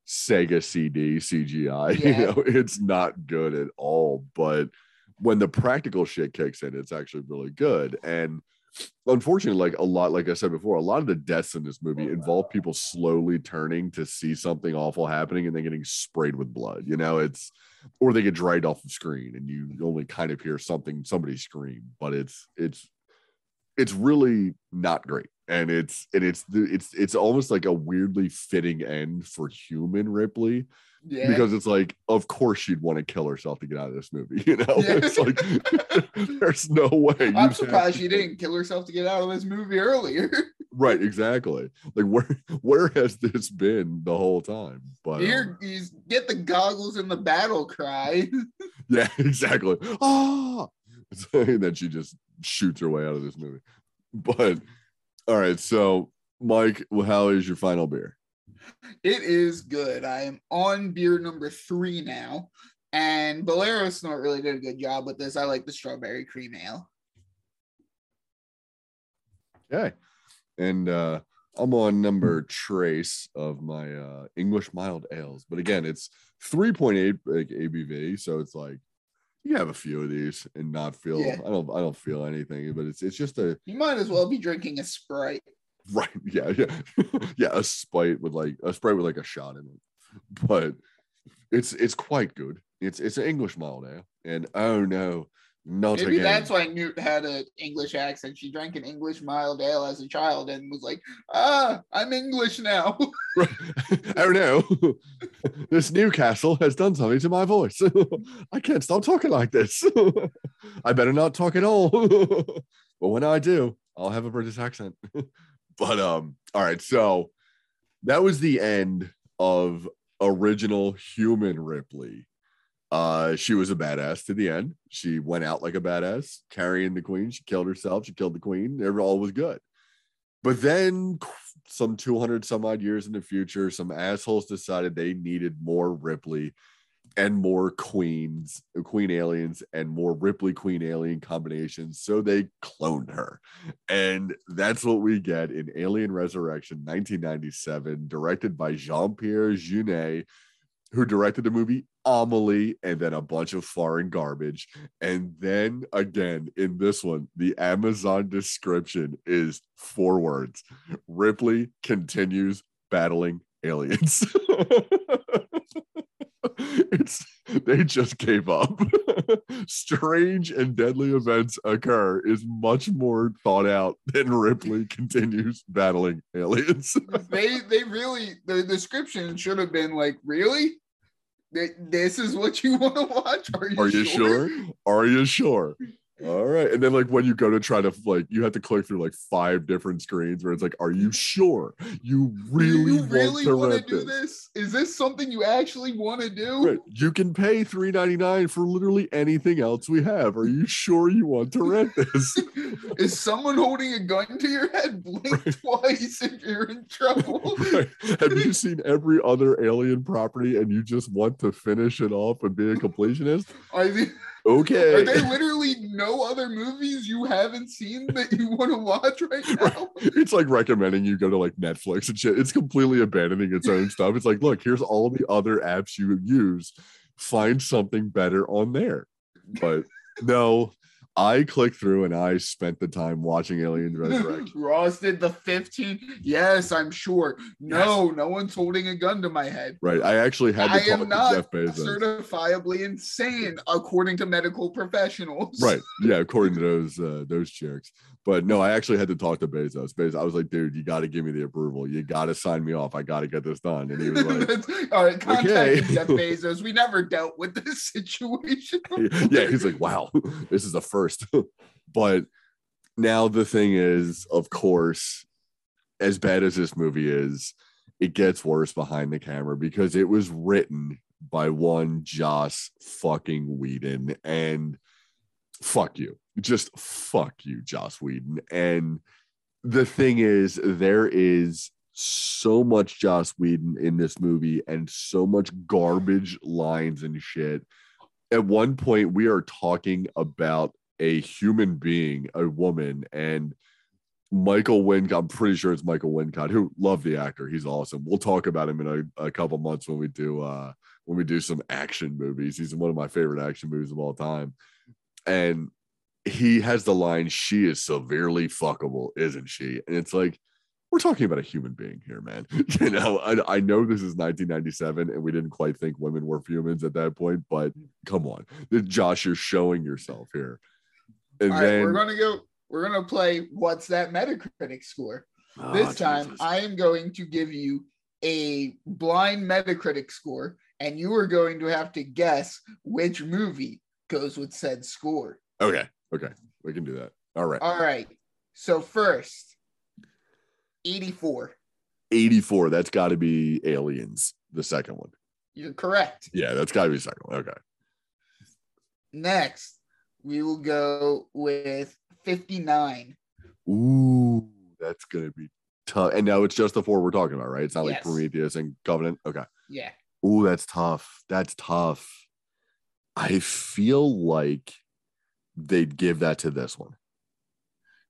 Sega C D C G I. Yeah. You know, it's not good at all. But when the practical shit kicks in, it's actually really good. And unfortunately, like a lot, like I said before, a lot of the deaths in this movie involve people slowly turning to see something awful happening and then getting sprayed with blood, you know, it's, or they get dragged off the screen and you only kind of hear something, somebody scream, but it's, it's, it's really not great. And it's, and it's, it's, it's almost like a weirdly fitting end for human Ripley. Yeah. Because it's like, of course she'd want to kill herself to get out of this movie, you know? Yeah. It's like, there's no way. I'm surprised she didn't kill herself to get out of this movie earlier. Right, exactly. Like, where where has this been the whole time? But Here, um, you get the goggles and the battle cry. Yeah, exactly. Ah! And then she just shoots her way out of this movie. But, all right, so, Mike, how is your final beer? It is good. I am on beer number three now, and Bolero Snort really did a good job with this. I like the strawberry cream ale. Okay, and uh, I'm on number trace of my uh, English mild ales, but again, it's three point eight like A B V, so it's like you have a few of these and not feel. Yeah. I don't. I don't feel anything, but it's it's just a. You might as well be drinking a Sprite. Right, yeah, yeah, yeah. A Sprite with like a Sprite with like a shot in it, but it's it's quite good. It's it's an English mild ale, and oh no, not maybe again. That's why Newt had an English accent. She drank an English mild ale as a child and was like, ah, I'm English now. Right. Oh no, this Newcastle has done something to my voice. I can't stop talking like this. I better not talk at all. But when I do, I'll have a British accent. But, um, all right, so that was the end of original human Ripley. Uh, she was a badass to the end. She went out like a badass, carrying the queen. She killed herself. She killed the queen. Everything all was good. But then some two hundred some odd years in the future, some assholes decided they needed more Ripley and more queens, queen aliens, and more Ripley queen alien combinations. So they cloned her. And that's what we get in Alien Resurrection nineteen ninety-seven, directed by Jean-Pierre Jeunet, who directed the movie Amelie and then a bunch of foreign garbage. And then again, in this one, the Amazon description is four words: Ripley continues battling aliens. It's, they just gave up. Strange and deadly events occur is much more thought out than Ripley continues battling aliens. they they really, the description should have been like, really? This is what you want to watch? Are you, Are you sure? sure? Are you sure? All right. And then, like, when you go to try to, like, you have to click through like five different screens where it's like, are you sure? You really, you really want to want to do this? this? Is this something you actually want to do? Right. You can pay three ninety-nine for literally anything else we have. Are you sure you want to rent this? Is someone holding a gun to your head? Blink right. twice if you're in trouble. Right. Have you seen every other alien property and you just want to finish it off and be a completionist? I mean, okay. Are there literally no other movies you haven't seen that you want to watch right now? Right. It's like recommending you go to like Netflix and shit. It's completely abandoning its own stuff. It's like, look, here's all the other apps you use. Find something better on there. But no, I clicked through and I spent the time watching Alien Resurrection. Ross did the fifteen. Yes, I'm sure. No, yes. No one's holding a gun to my head. Right. I actually had to I talk am not to Jeff Bezos. Certifiably insane, according to medical professionals. Right. Yeah, according to those uh, those jerks. But no, I actually had to talk to Bezos. Bezos. I was like, dude, you got to give me the approval. You got to sign me off. I got to get this done. And he was like, all right, contact okay. Jeff Bezos. We never dealt with this situation. Yeah, he's like, wow, this is the first. But now the thing is, of course, as bad as this movie is, it gets worse behind the camera because it was written by one Joss fucking Whedon, and fuck you, just fuck you, Joss Whedon. And the thing is, there is so much Joss Whedon in this movie and so much garbage lines and shit. At one point, we are talking about a human being, a woman, and Michael Wincott, I'm pretty sure it's Michael Wincott, who, love the actor, he's awesome. We'll talk about him in a, a couple months when we do uh, when we do some action movies. He's one of my favorite action movies of all time. And he has the line, she is severely fuckable, isn't she? And it's like, we're talking about a human being here, man. You know, I, I know this is nineteen ninety-seven and we didn't quite think women were humans at that point, but come on, Josh, you're showing yourself here. And all then, right, we're gonna go. We're gonna play. What's that Metacritic score? Oh, this time, Jesus. I am going to give you a blind Metacritic score, and you are going to have to guess which movie goes with said score. Okay. Okay. We can do that. All right. All right. So first, eighty-four. eighty-four. That's got to be Aliens, the second one. You're correct. Yeah, that's got to be the second one. Okay. Next, we will go with fifty-nine. Ooh, that's going to be tough. And now it's just the four we're talking about, right? It's not yes. like Prometheus and Covenant? Okay. Yeah. Ooh, that's tough. That's tough. I feel like they'd give that to this one.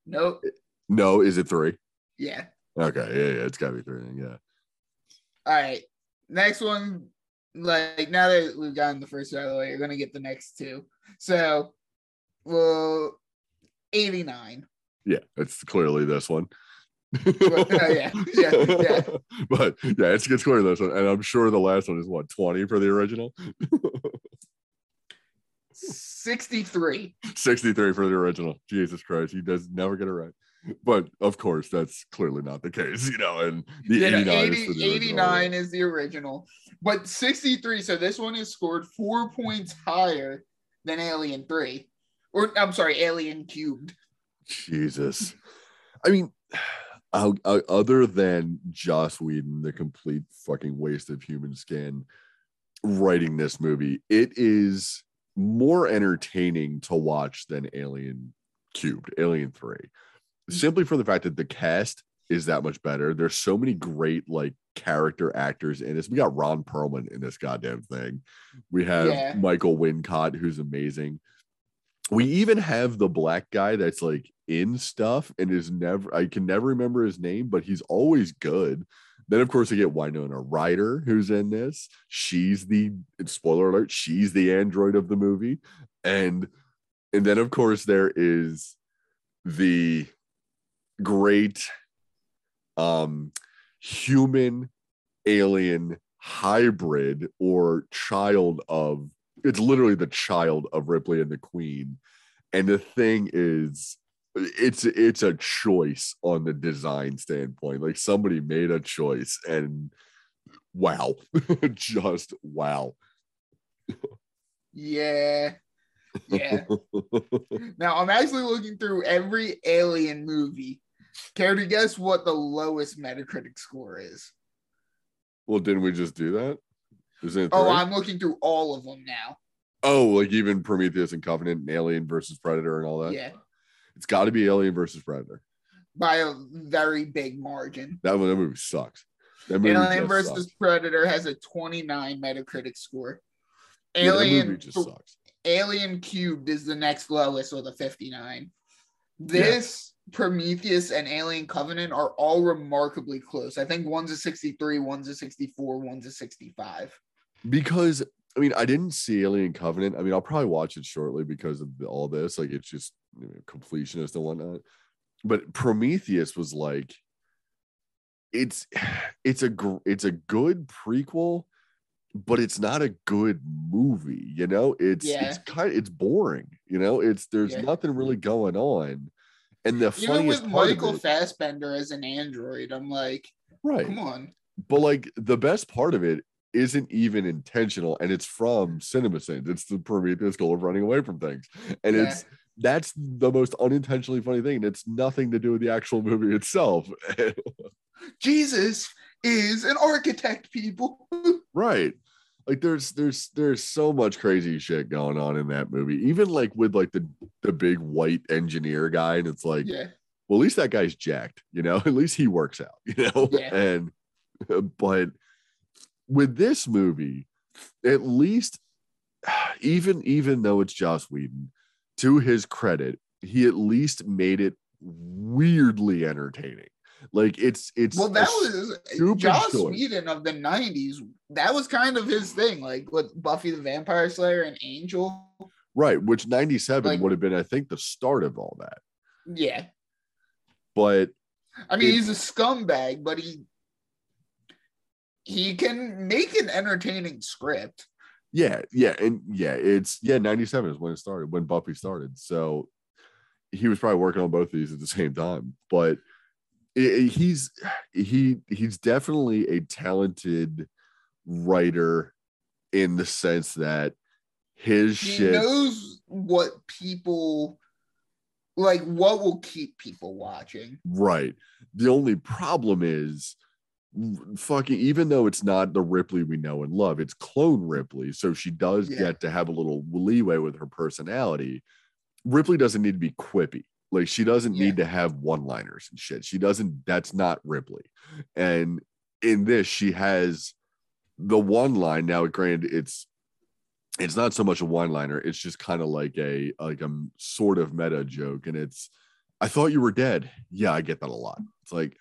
Nope. No, is it three? Yeah. Okay, yeah, yeah, it's got to be three. Yeah. All right. Next one, like, now that we've gotten the first out of the way, you're going to get the next two. So... well, eighty-nine. Yeah, it's clearly this one. Well, uh, yeah, yeah, yeah. But yeah, it's, it's clearly this one. And I'm sure the last one is what, twenty for the original? sixty-three. sixty-three for the original. Jesus Christ, he does never get it right. But of course, that's clearly not the case, you know. And the yeah, eighty-nine, eighty, is, the eighty-nine is the original, but sixty-three. So this one is scored four points higher than Alien three. Or, I'm sorry, Alien Cubed. Jesus. I mean, I'll, I'll, other than Joss Whedon, the complete fucking waste of human skin, writing this movie, it is more entertaining to watch than Alien Cubed, Alien three. Simply for the fact that the cast is that much better. There's so many great like character actors in this. We got Ron Perlman in this goddamn thing. We have yeah. Michael Wincott, who's amazing. We even have the black guy that's like in stuff and is never, I can never remember his name, but he's always good. Then of course we get Winona Ryder, who's in this. She's the, spoiler alert, she's the android of the movie. And and then of course there is the great um human alien hybrid or child of, it's literally the child of Ripley and the Queen. And the thing is, it's it's a choice on the design standpoint. Like somebody made a choice and wow. Just wow. Yeah. Yeah. Now I'm actually looking through every Alien movie. Care to guess what the lowest Metacritic score is? Well, didn't we just do that? Isn't it oh, three? I'm looking through all of them now. Oh, like even Prometheus and Covenant and Alien versus Predator and all that? Yeah. It's got to be Alien versus Predator. By a very big margin. That, that movie sucks. That movie Alien versus sucks. Predator has a twenty-nine Metacritic score. Alien, yeah, that movie just sucks. Alien Cubed is the next lowest with a fifty-nine. This... Yeah. Prometheus and Alien Covenant are all remarkably close. I think one's a sixty-three, one's a sixty-four, one's a sixty-five. Because, I mean, I didn't see Alien Covenant. I mean, I'll probably watch it shortly because of all this. Like, it's just you know, completionist and whatnot. But Prometheus was like, it's it's a gr- it's a good prequel, but it's not a good movie. You know, it's yeah. it's kind of, it's boring. You know, it's there's yeah. nothing really going on. And the even with Michael it, Fassbender as an android, I'm like, right, come on. But like the best part of it isn't even intentional, and it's from CinemaSins. It's the Prometheus goal of running away from things, and yeah. it's that's the most unintentionally funny thing. And it's nothing to do with the actual movie itself. Jesus is an architect, people. Right. Like there's there's there's so much crazy shit going on in that movie. Even like with like the, the big white engineer guy, and it's like, yeah. well, at least that guy's jacked, you know. At least he works out, you know. Yeah. And but with this movie, at least even even though it's Joss Whedon, to his credit, he at least made it weirdly entertaining. Like it's it's well that was Joss Whedon of the nineties. That was kind of his thing, like with Buffy the Vampire Slayer and Angel, right? Which ninety-seven like, would have been, I think, the start of all that. Yeah, but I mean, it, he's a scumbag, but he he can make an entertaining script. Yeah, yeah, and yeah, it's yeah. ninety-seven is when it started, when Buffy started. So he was probably working on both of these at the same time, but. He's he he's definitely a talented writer in the sense that his he shit knows what people like, what will keep people watching. Right. The only problem is fucking even though it's not the Ripley we know and love, it's clone Ripley, so she does yeah. get to have a little leeway with her personality. Ripley doesn't need to be quippy. Like she doesn't yeah. need to have one-liners and shit. She doesn't, that's not Ripley. And in this, she has the one line. Now, granted, it's it's not so much a one-liner, it's just kind of like a like a sort of meta joke. And it's I thought you were dead. Yeah, I get that a lot. It's like,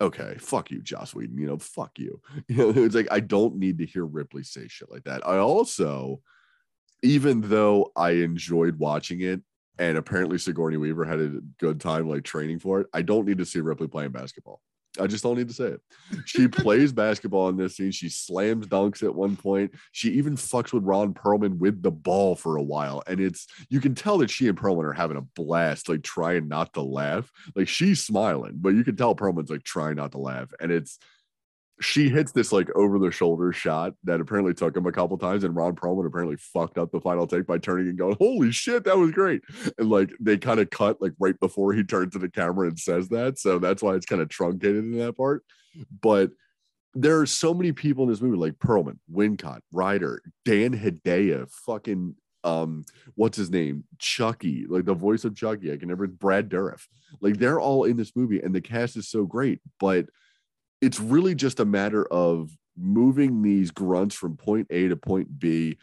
okay, fuck you, Joss Whedon. You know, fuck you. You know, it's like I don't need to hear Ripley say shit like that. I also, even though I enjoyed watching it. And apparently Sigourney Weaver had a good time like training for it. I don't need to see Ripley playing basketball. I just don't need to say it. She plays basketball in this scene. She slams dunks at one point. She even fucks with Ron Perlman with the ball for a while. And it's, you can tell that she and Perlman are having a blast, like trying not to laugh. Like she's smiling, but you can tell Perlman's like trying not to laugh. And it's, she hits this like over the shoulder shot that apparently took him a couple times, and Ron Perlman apparently fucked up the final take by turning and going, holy shit, that was great. And like they kind of cut like right before he turns to the camera and says that. So that's why it's kind of truncated in that part. But there are so many people in this movie, like Perlman, Wincott, Ryder, Dan Hedaya, fucking um what's his name, Chucky, like the voice of Chucky, I can never, Brad Dourif, like they're all in this movie and the cast is so great, but it's really just a matter of moving these grunts from point A to point B,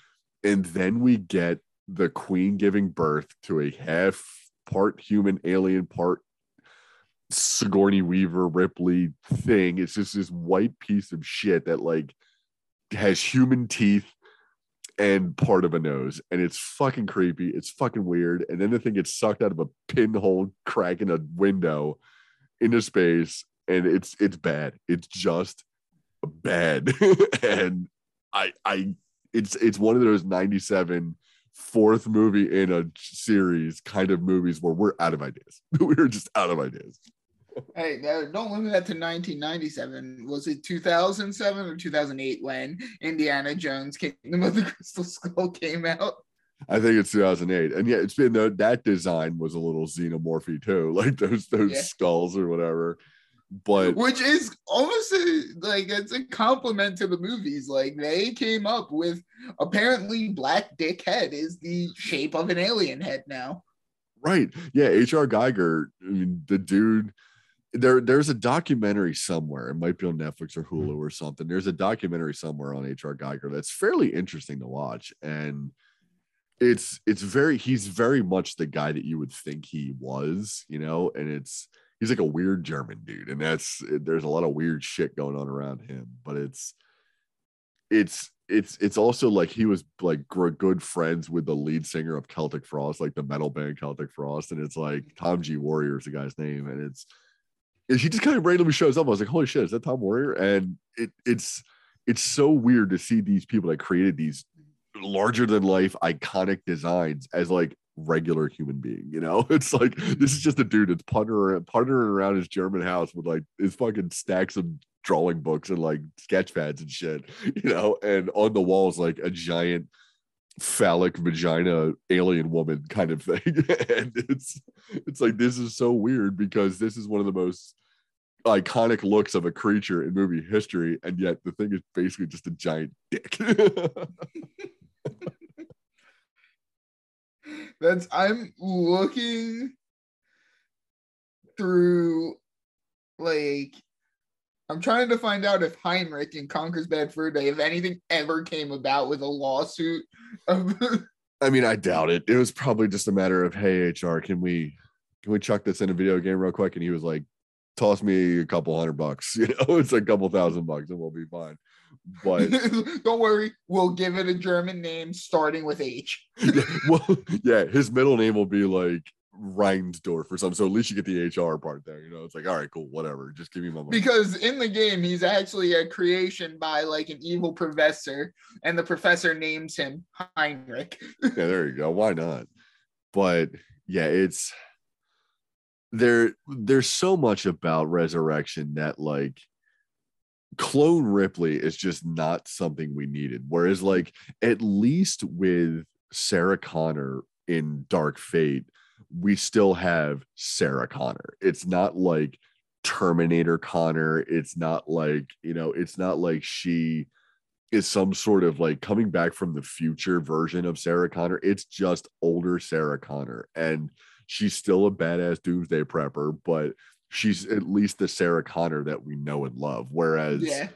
and then we get the queen giving birth to a half part human alien, part Sigourney Weaver Ripley thing. It's just this white piece of shit that like has human teeth and part of a nose, and it's fucking creepy, it's fucking weird, and then the thing gets sucked out of a pinhole crack in a window into space, and it's it's bad, it's just bad. And I I it's it's one of those ninety-seven fourth movie in a series kind of movies where we're out of ideas. We're just out of ideas. Hey, don't limit that to nineteen ninety-seven. Was it two thousand seven or two thousand eight when Indiana Jones Kingdom of the Crystal Skull came out? I think it's two thousand eight. And yeah, it's been the, that design was a little xenomorphy too, like those those yeah. skulls or whatever. But which is almost a, like it's a compliment to the movies. Like they came up with apparently black dick head is the shape of an alien head now. Right. Yeah. H R Geiger, I mean, the dude, there, there's a documentary somewhere. It might be on Netflix or Hulu or something. There's a documentary somewhere on H R Geiger that's fairly interesting to watch. And it's, it's very, he's very much the guy that you would think he was, you know, and it's, he's like a weird German dude. And that's, there's a lot of weird shit going on around him, but it's, it's, it's, it's also like he was like good friends with the lead singer of Celtic Frost, like the metal band Celtic Frost. And it's like Tom G. Warrior is the guy's name. And it's, he just kind of randomly shows up. I was like, holy shit, is that Tom Warrior? And it, it's, it's so weird to see these people that created these larger than life, iconic designs as like regular human being, you know. It's like this is just a dude that's puttering, puttering around his German house with like his fucking stacks of drawing books and like sketch pads and shit, you know, and on the walls like a giant phallic vagina alien woman kind of thing. And it's it's like this is so weird because this is one of the most iconic looks of a creature in movie history, and yet the thing is basically just a giant dick. That's I'm looking through, like, I'm trying to find out if Heinrich in Conker's Bad Fur Day, if anything ever came about with a lawsuit. Of I mean, I doubt it. It was probably just a matter of, hey, H R, can we can we chuck this in a video game real quick? And he was like, toss me a couple hundred bucks. You know, it's a couple thousand bucks and we'll be fine. But don't worry, we'll give it a German name starting with H. Yeah, well, yeah, his middle name will be like Reinsdorf or something. So at least you get the H R part there. You know, it's like, all right, cool, whatever. Just give me my money. Because in the game, he's actually a creation by like an evil professor, and the professor names him Heinrich. Yeah, there you go. Why not? But yeah, it's there. There's so much about Resurrection that like. Clone Ripley is just not something we needed. Whereas, like, at least with Sarah Connor in Dark Fate, we still have Sarah Connor. It's not like Terminator Connor. It's not like, you know, it's not like she is some sort of like coming back from the future version of Sarah Connor. It's just older Sarah Connor. And she's still a badass doomsday prepper, but she's at least the Sarah Connor that we know and love. Whereas yeah.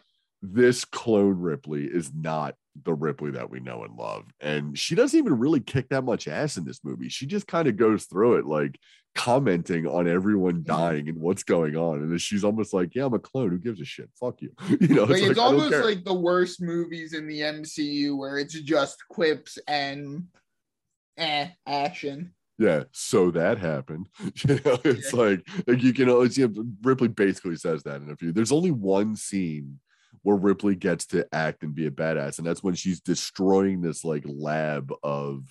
this clone Ripley is not the Ripley that we know and love. And she doesn't even really kick that much ass in this movie. She just kind of goes through it, like commenting on everyone dying and what's going on. And then she's almost like, yeah, I'm a clone. Who gives a shit? Fuck you. You know, it's, like, like, it's almost like the worst movies in the M C U where it's just quips and eh, action. Yeah, so that happened. You know, it's yeah. like, like you can always, you know, Ripley basically says that in a few. There's only one scene where Ripley gets to act and be a badass, and that's when she's destroying this like lab of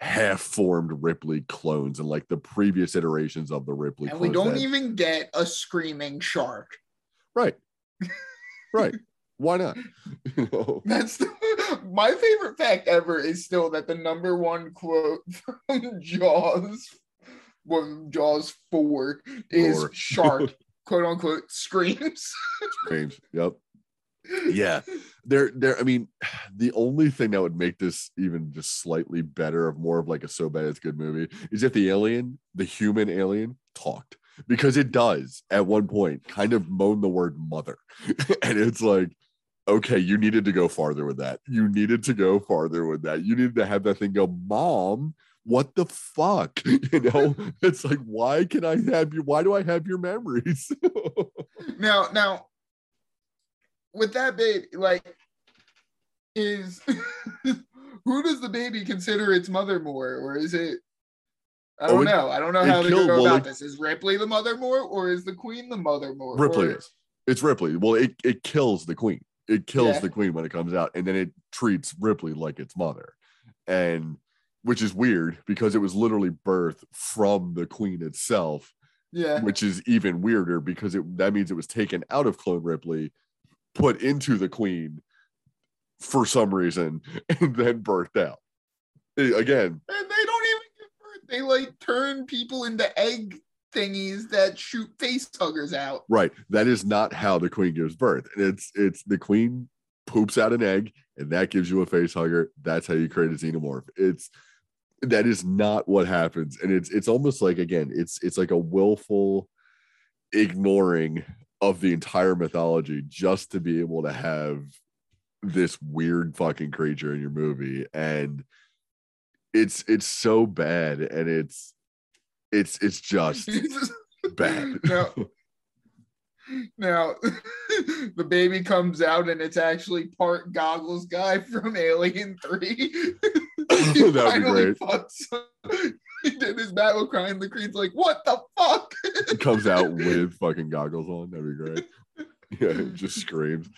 half-formed Ripley clones and like the previous iterations of the Ripley. And we don't that. even get a screaming shark. Right. Right. Why not? You know? That's the, my favorite fact ever is still that the number one quote from Jaws, well, Jaws four is Lord. Shark, quote unquote, screams. Screams, yep. Yeah, there, there. I mean, the only thing that would make this even just slightly better, of more of like a so bad it's good movie, is if the alien, the human alien, talked, because it does at one point kind of moan the word mother, and it's like, okay, you needed to go farther with that. You needed to go farther with that. You needed to have that thing go, mom. What the fuck? You know, it's like, why can I have you? Why do I have your memories? now, now, with that baby, like, is who does the baby consider its mother more, or is it? I don't oh, it, know. I don't know how they go well, about it, this. Is Ripley the mother more, or is the queen the mother more? Ripley or, is. It's Ripley. Well, it it kills the queen. It kills yeah. the queen when it comes out, and then it treats Ripley like its mother, and. Which is weird because it was literally birthed from the queen itself. Yeah. Which is even weirder because it that means it was taken out of Clone Ripley, put into the queen for some reason, and then birthed out. Again. And they don't even give birth. They like turn people into egg thingies that shoot face huggers out. Right. That is not how the queen gives birth. It's it's the queen poops out an egg, and that gives you a face hugger. That's how you create a xenomorph. It's that is not what happens. And it's it's almost like, again, it's it's like a willful ignoring of the entire mythology just to be able to have this weird fucking creature in your movie. And it's it's so bad, and it's it's it's just bad. Now, now the baby comes out and it's actually part Goggles guy from Alien three. He finally fucks. He did his battle cry and the queen's like, what the fuck? He comes out with fucking goggles on. That'd be great. Yeah, it just screams.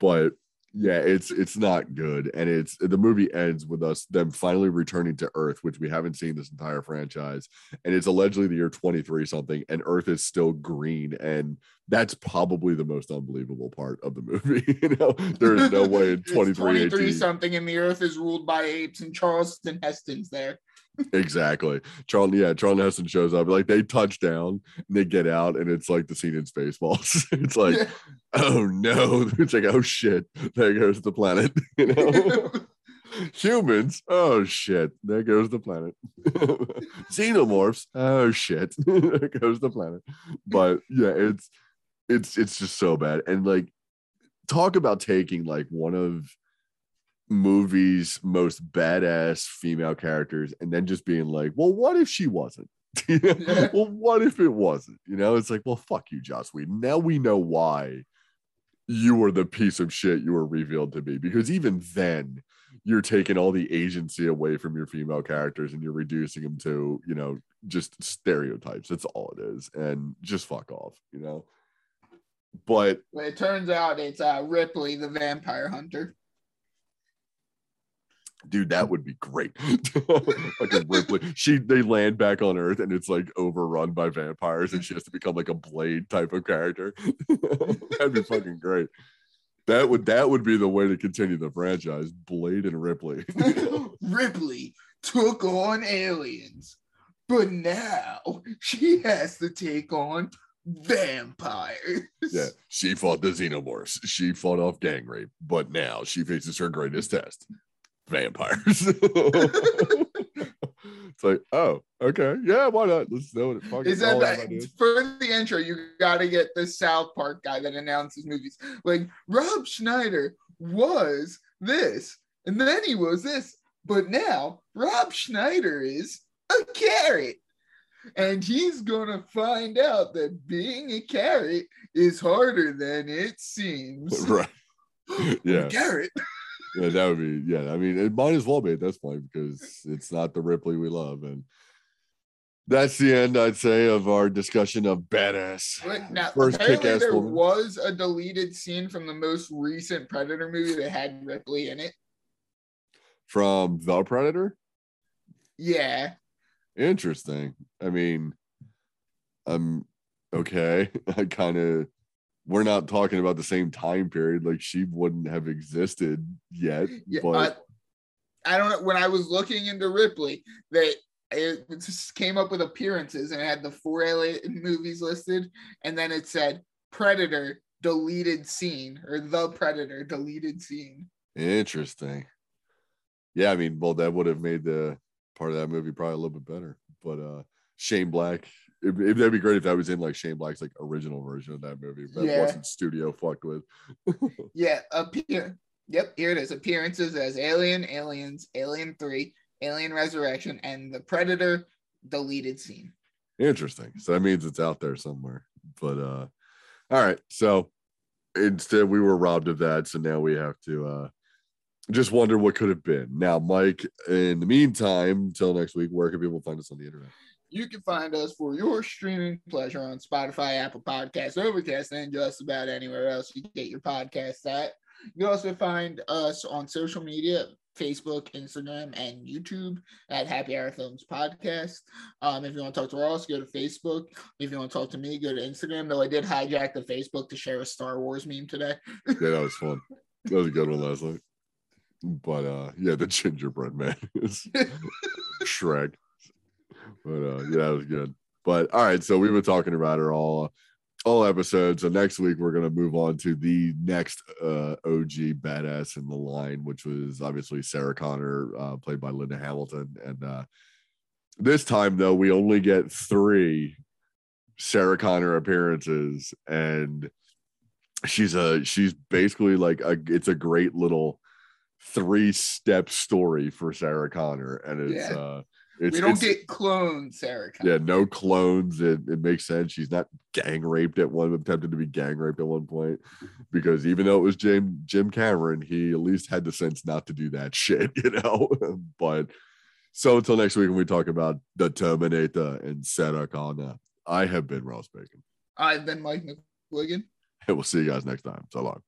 But yeah, it's it's not good. And it's the movie ends with us them finally returning to Earth, which we haven't seen this entire franchise. And it's allegedly the year twenty-three something, and Earth is still green. And that's probably the most unbelievable part of the movie. You know, there is no way in twenty-three something, and the Earth is ruled by apes, and Charlton Heston's there. Exactly. Charlton, yeah, Charlton Heston shows up. Like, they touch down, and they get out, and it's like the scene in Spaceballs. It's like, yeah. Oh no! It's like, oh shit! There goes the planet. You know, humans. Oh shit! There goes the planet. Xenomorphs. Oh shit! There goes the planet. But yeah, it's. It's it's just so bad. And like, talk about taking like one of movies' most badass female characters and then just being like, well, what if she wasn't? You know? Yeah. Well, what if it wasn't? You know, it's like, well, fuck you, Joss Whedon. Now we know why you were the piece of shit you were revealed to be, because even then you're taking all the agency away from your female characters and you're reducing them to, you know, just stereotypes. That's all it is. And just fuck off, you know? But well, it turns out it's uh, Ripley, the vampire hunter. Dude, that would be great. Like a Ripley. She they land back on Earth and it's like overrun by vampires, and she has to become like a Blade type of character. That'd be fucking great. That would that would be the way to continue the franchise. Blade and Ripley. Ripley took on aliens, but now she has to take on vampires. Yeah, she fought the xenomorphs, she fought off gang rape, but now she faces her greatest test, vampires. It's like, oh, okay, yeah, why not? Let's know what it fucking is. That the, for the intro, you gotta get the South Park guy that announces movies, like, Rob Schneider was this, and then he was this, but now Rob Schneider is a carrot. And he's gonna find out that being a carrot is harder than it seems. Right? Yeah. Carrot. Yeah, that would be. Yeah, I mean, it might as well be at this point, because it's not the Ripley we love, and that's the end, I'd say, of our discussion of badass. But now, first kick-ass there woman. Was a deleted scene from the most recent Predator movie that had Ripley in it. From The Predator. Yeah. Interesting. I mean, I'm okay. I kind of, we're not talking about the same time period. Like, she wouldn't have existed yet. Yeah, but I, I don't know. When I was looking into Ripley, they it just came up with appearances, and it had the four alien movies listed, and then it said Predator. deleted scene, or The Predator deleted scene. Interesting. Yeah, I mean, well, that would have made the part of that movie probably a little bit better. But uh, Shane Black, it, it, that'd be great if that was in like Shane Black's like original version of that movie. That yeah. wasn't studio fucked with. yeah, appear. Yep, here it is. Appearances as Alien, Aliens, Alien three, Alien Resurrection, and The Predator deleted scene. Interesting. So that means it's out there somewhere. But uh, all right. So instead, we were robbed of that. So now we have to uh, just wonder what could have been. Now, Mike, in the meantime, till next week, where can people find us on the internet? You can find us for your streaming pleasure on Spotify, Apple Podcasts, Overcast, and just about anywhere else you get your podcasts at. You can also find us on social media, Facebook, Instagram, and YouTube at Happy Hour Films Podcast. Um, if you want to talk to Ross, go to Facebook. If you want to talk to me, go to Instagram, though I did hijack the Facebook to share a Star Wars meme today. Yeah, that was fun. That was a good one last night. But, uh, yeah, the gingerbread man is Shrek. But, uh, yeah, that was good. But, all right, so we've been talking about her all... Uh, all episodes. So next week we're going to move on to the next uh O G badass in the line, which was obviously Sarah Connor, uh played by Linda Hamilton. And uh this time though, we only get three Sarah Connor appearances, and she's a she's basically like a it's a great little three-step story for Sarah Connor. And it's yeah. uh It's, we don't get clones, Sarah Connor. Yeah, no clones. It, it makes sense. She's not gang raped at one, attempted to be gang raped at one point, because even though it was Jim, Jim Cameron, he at least had the sense not to do that shit, you know? But so until next week when we talk about the Terminator and Sarah Connor, I have been Ross Bacon. I've been Mike McGuigan. And we'll see you guys next time. So long.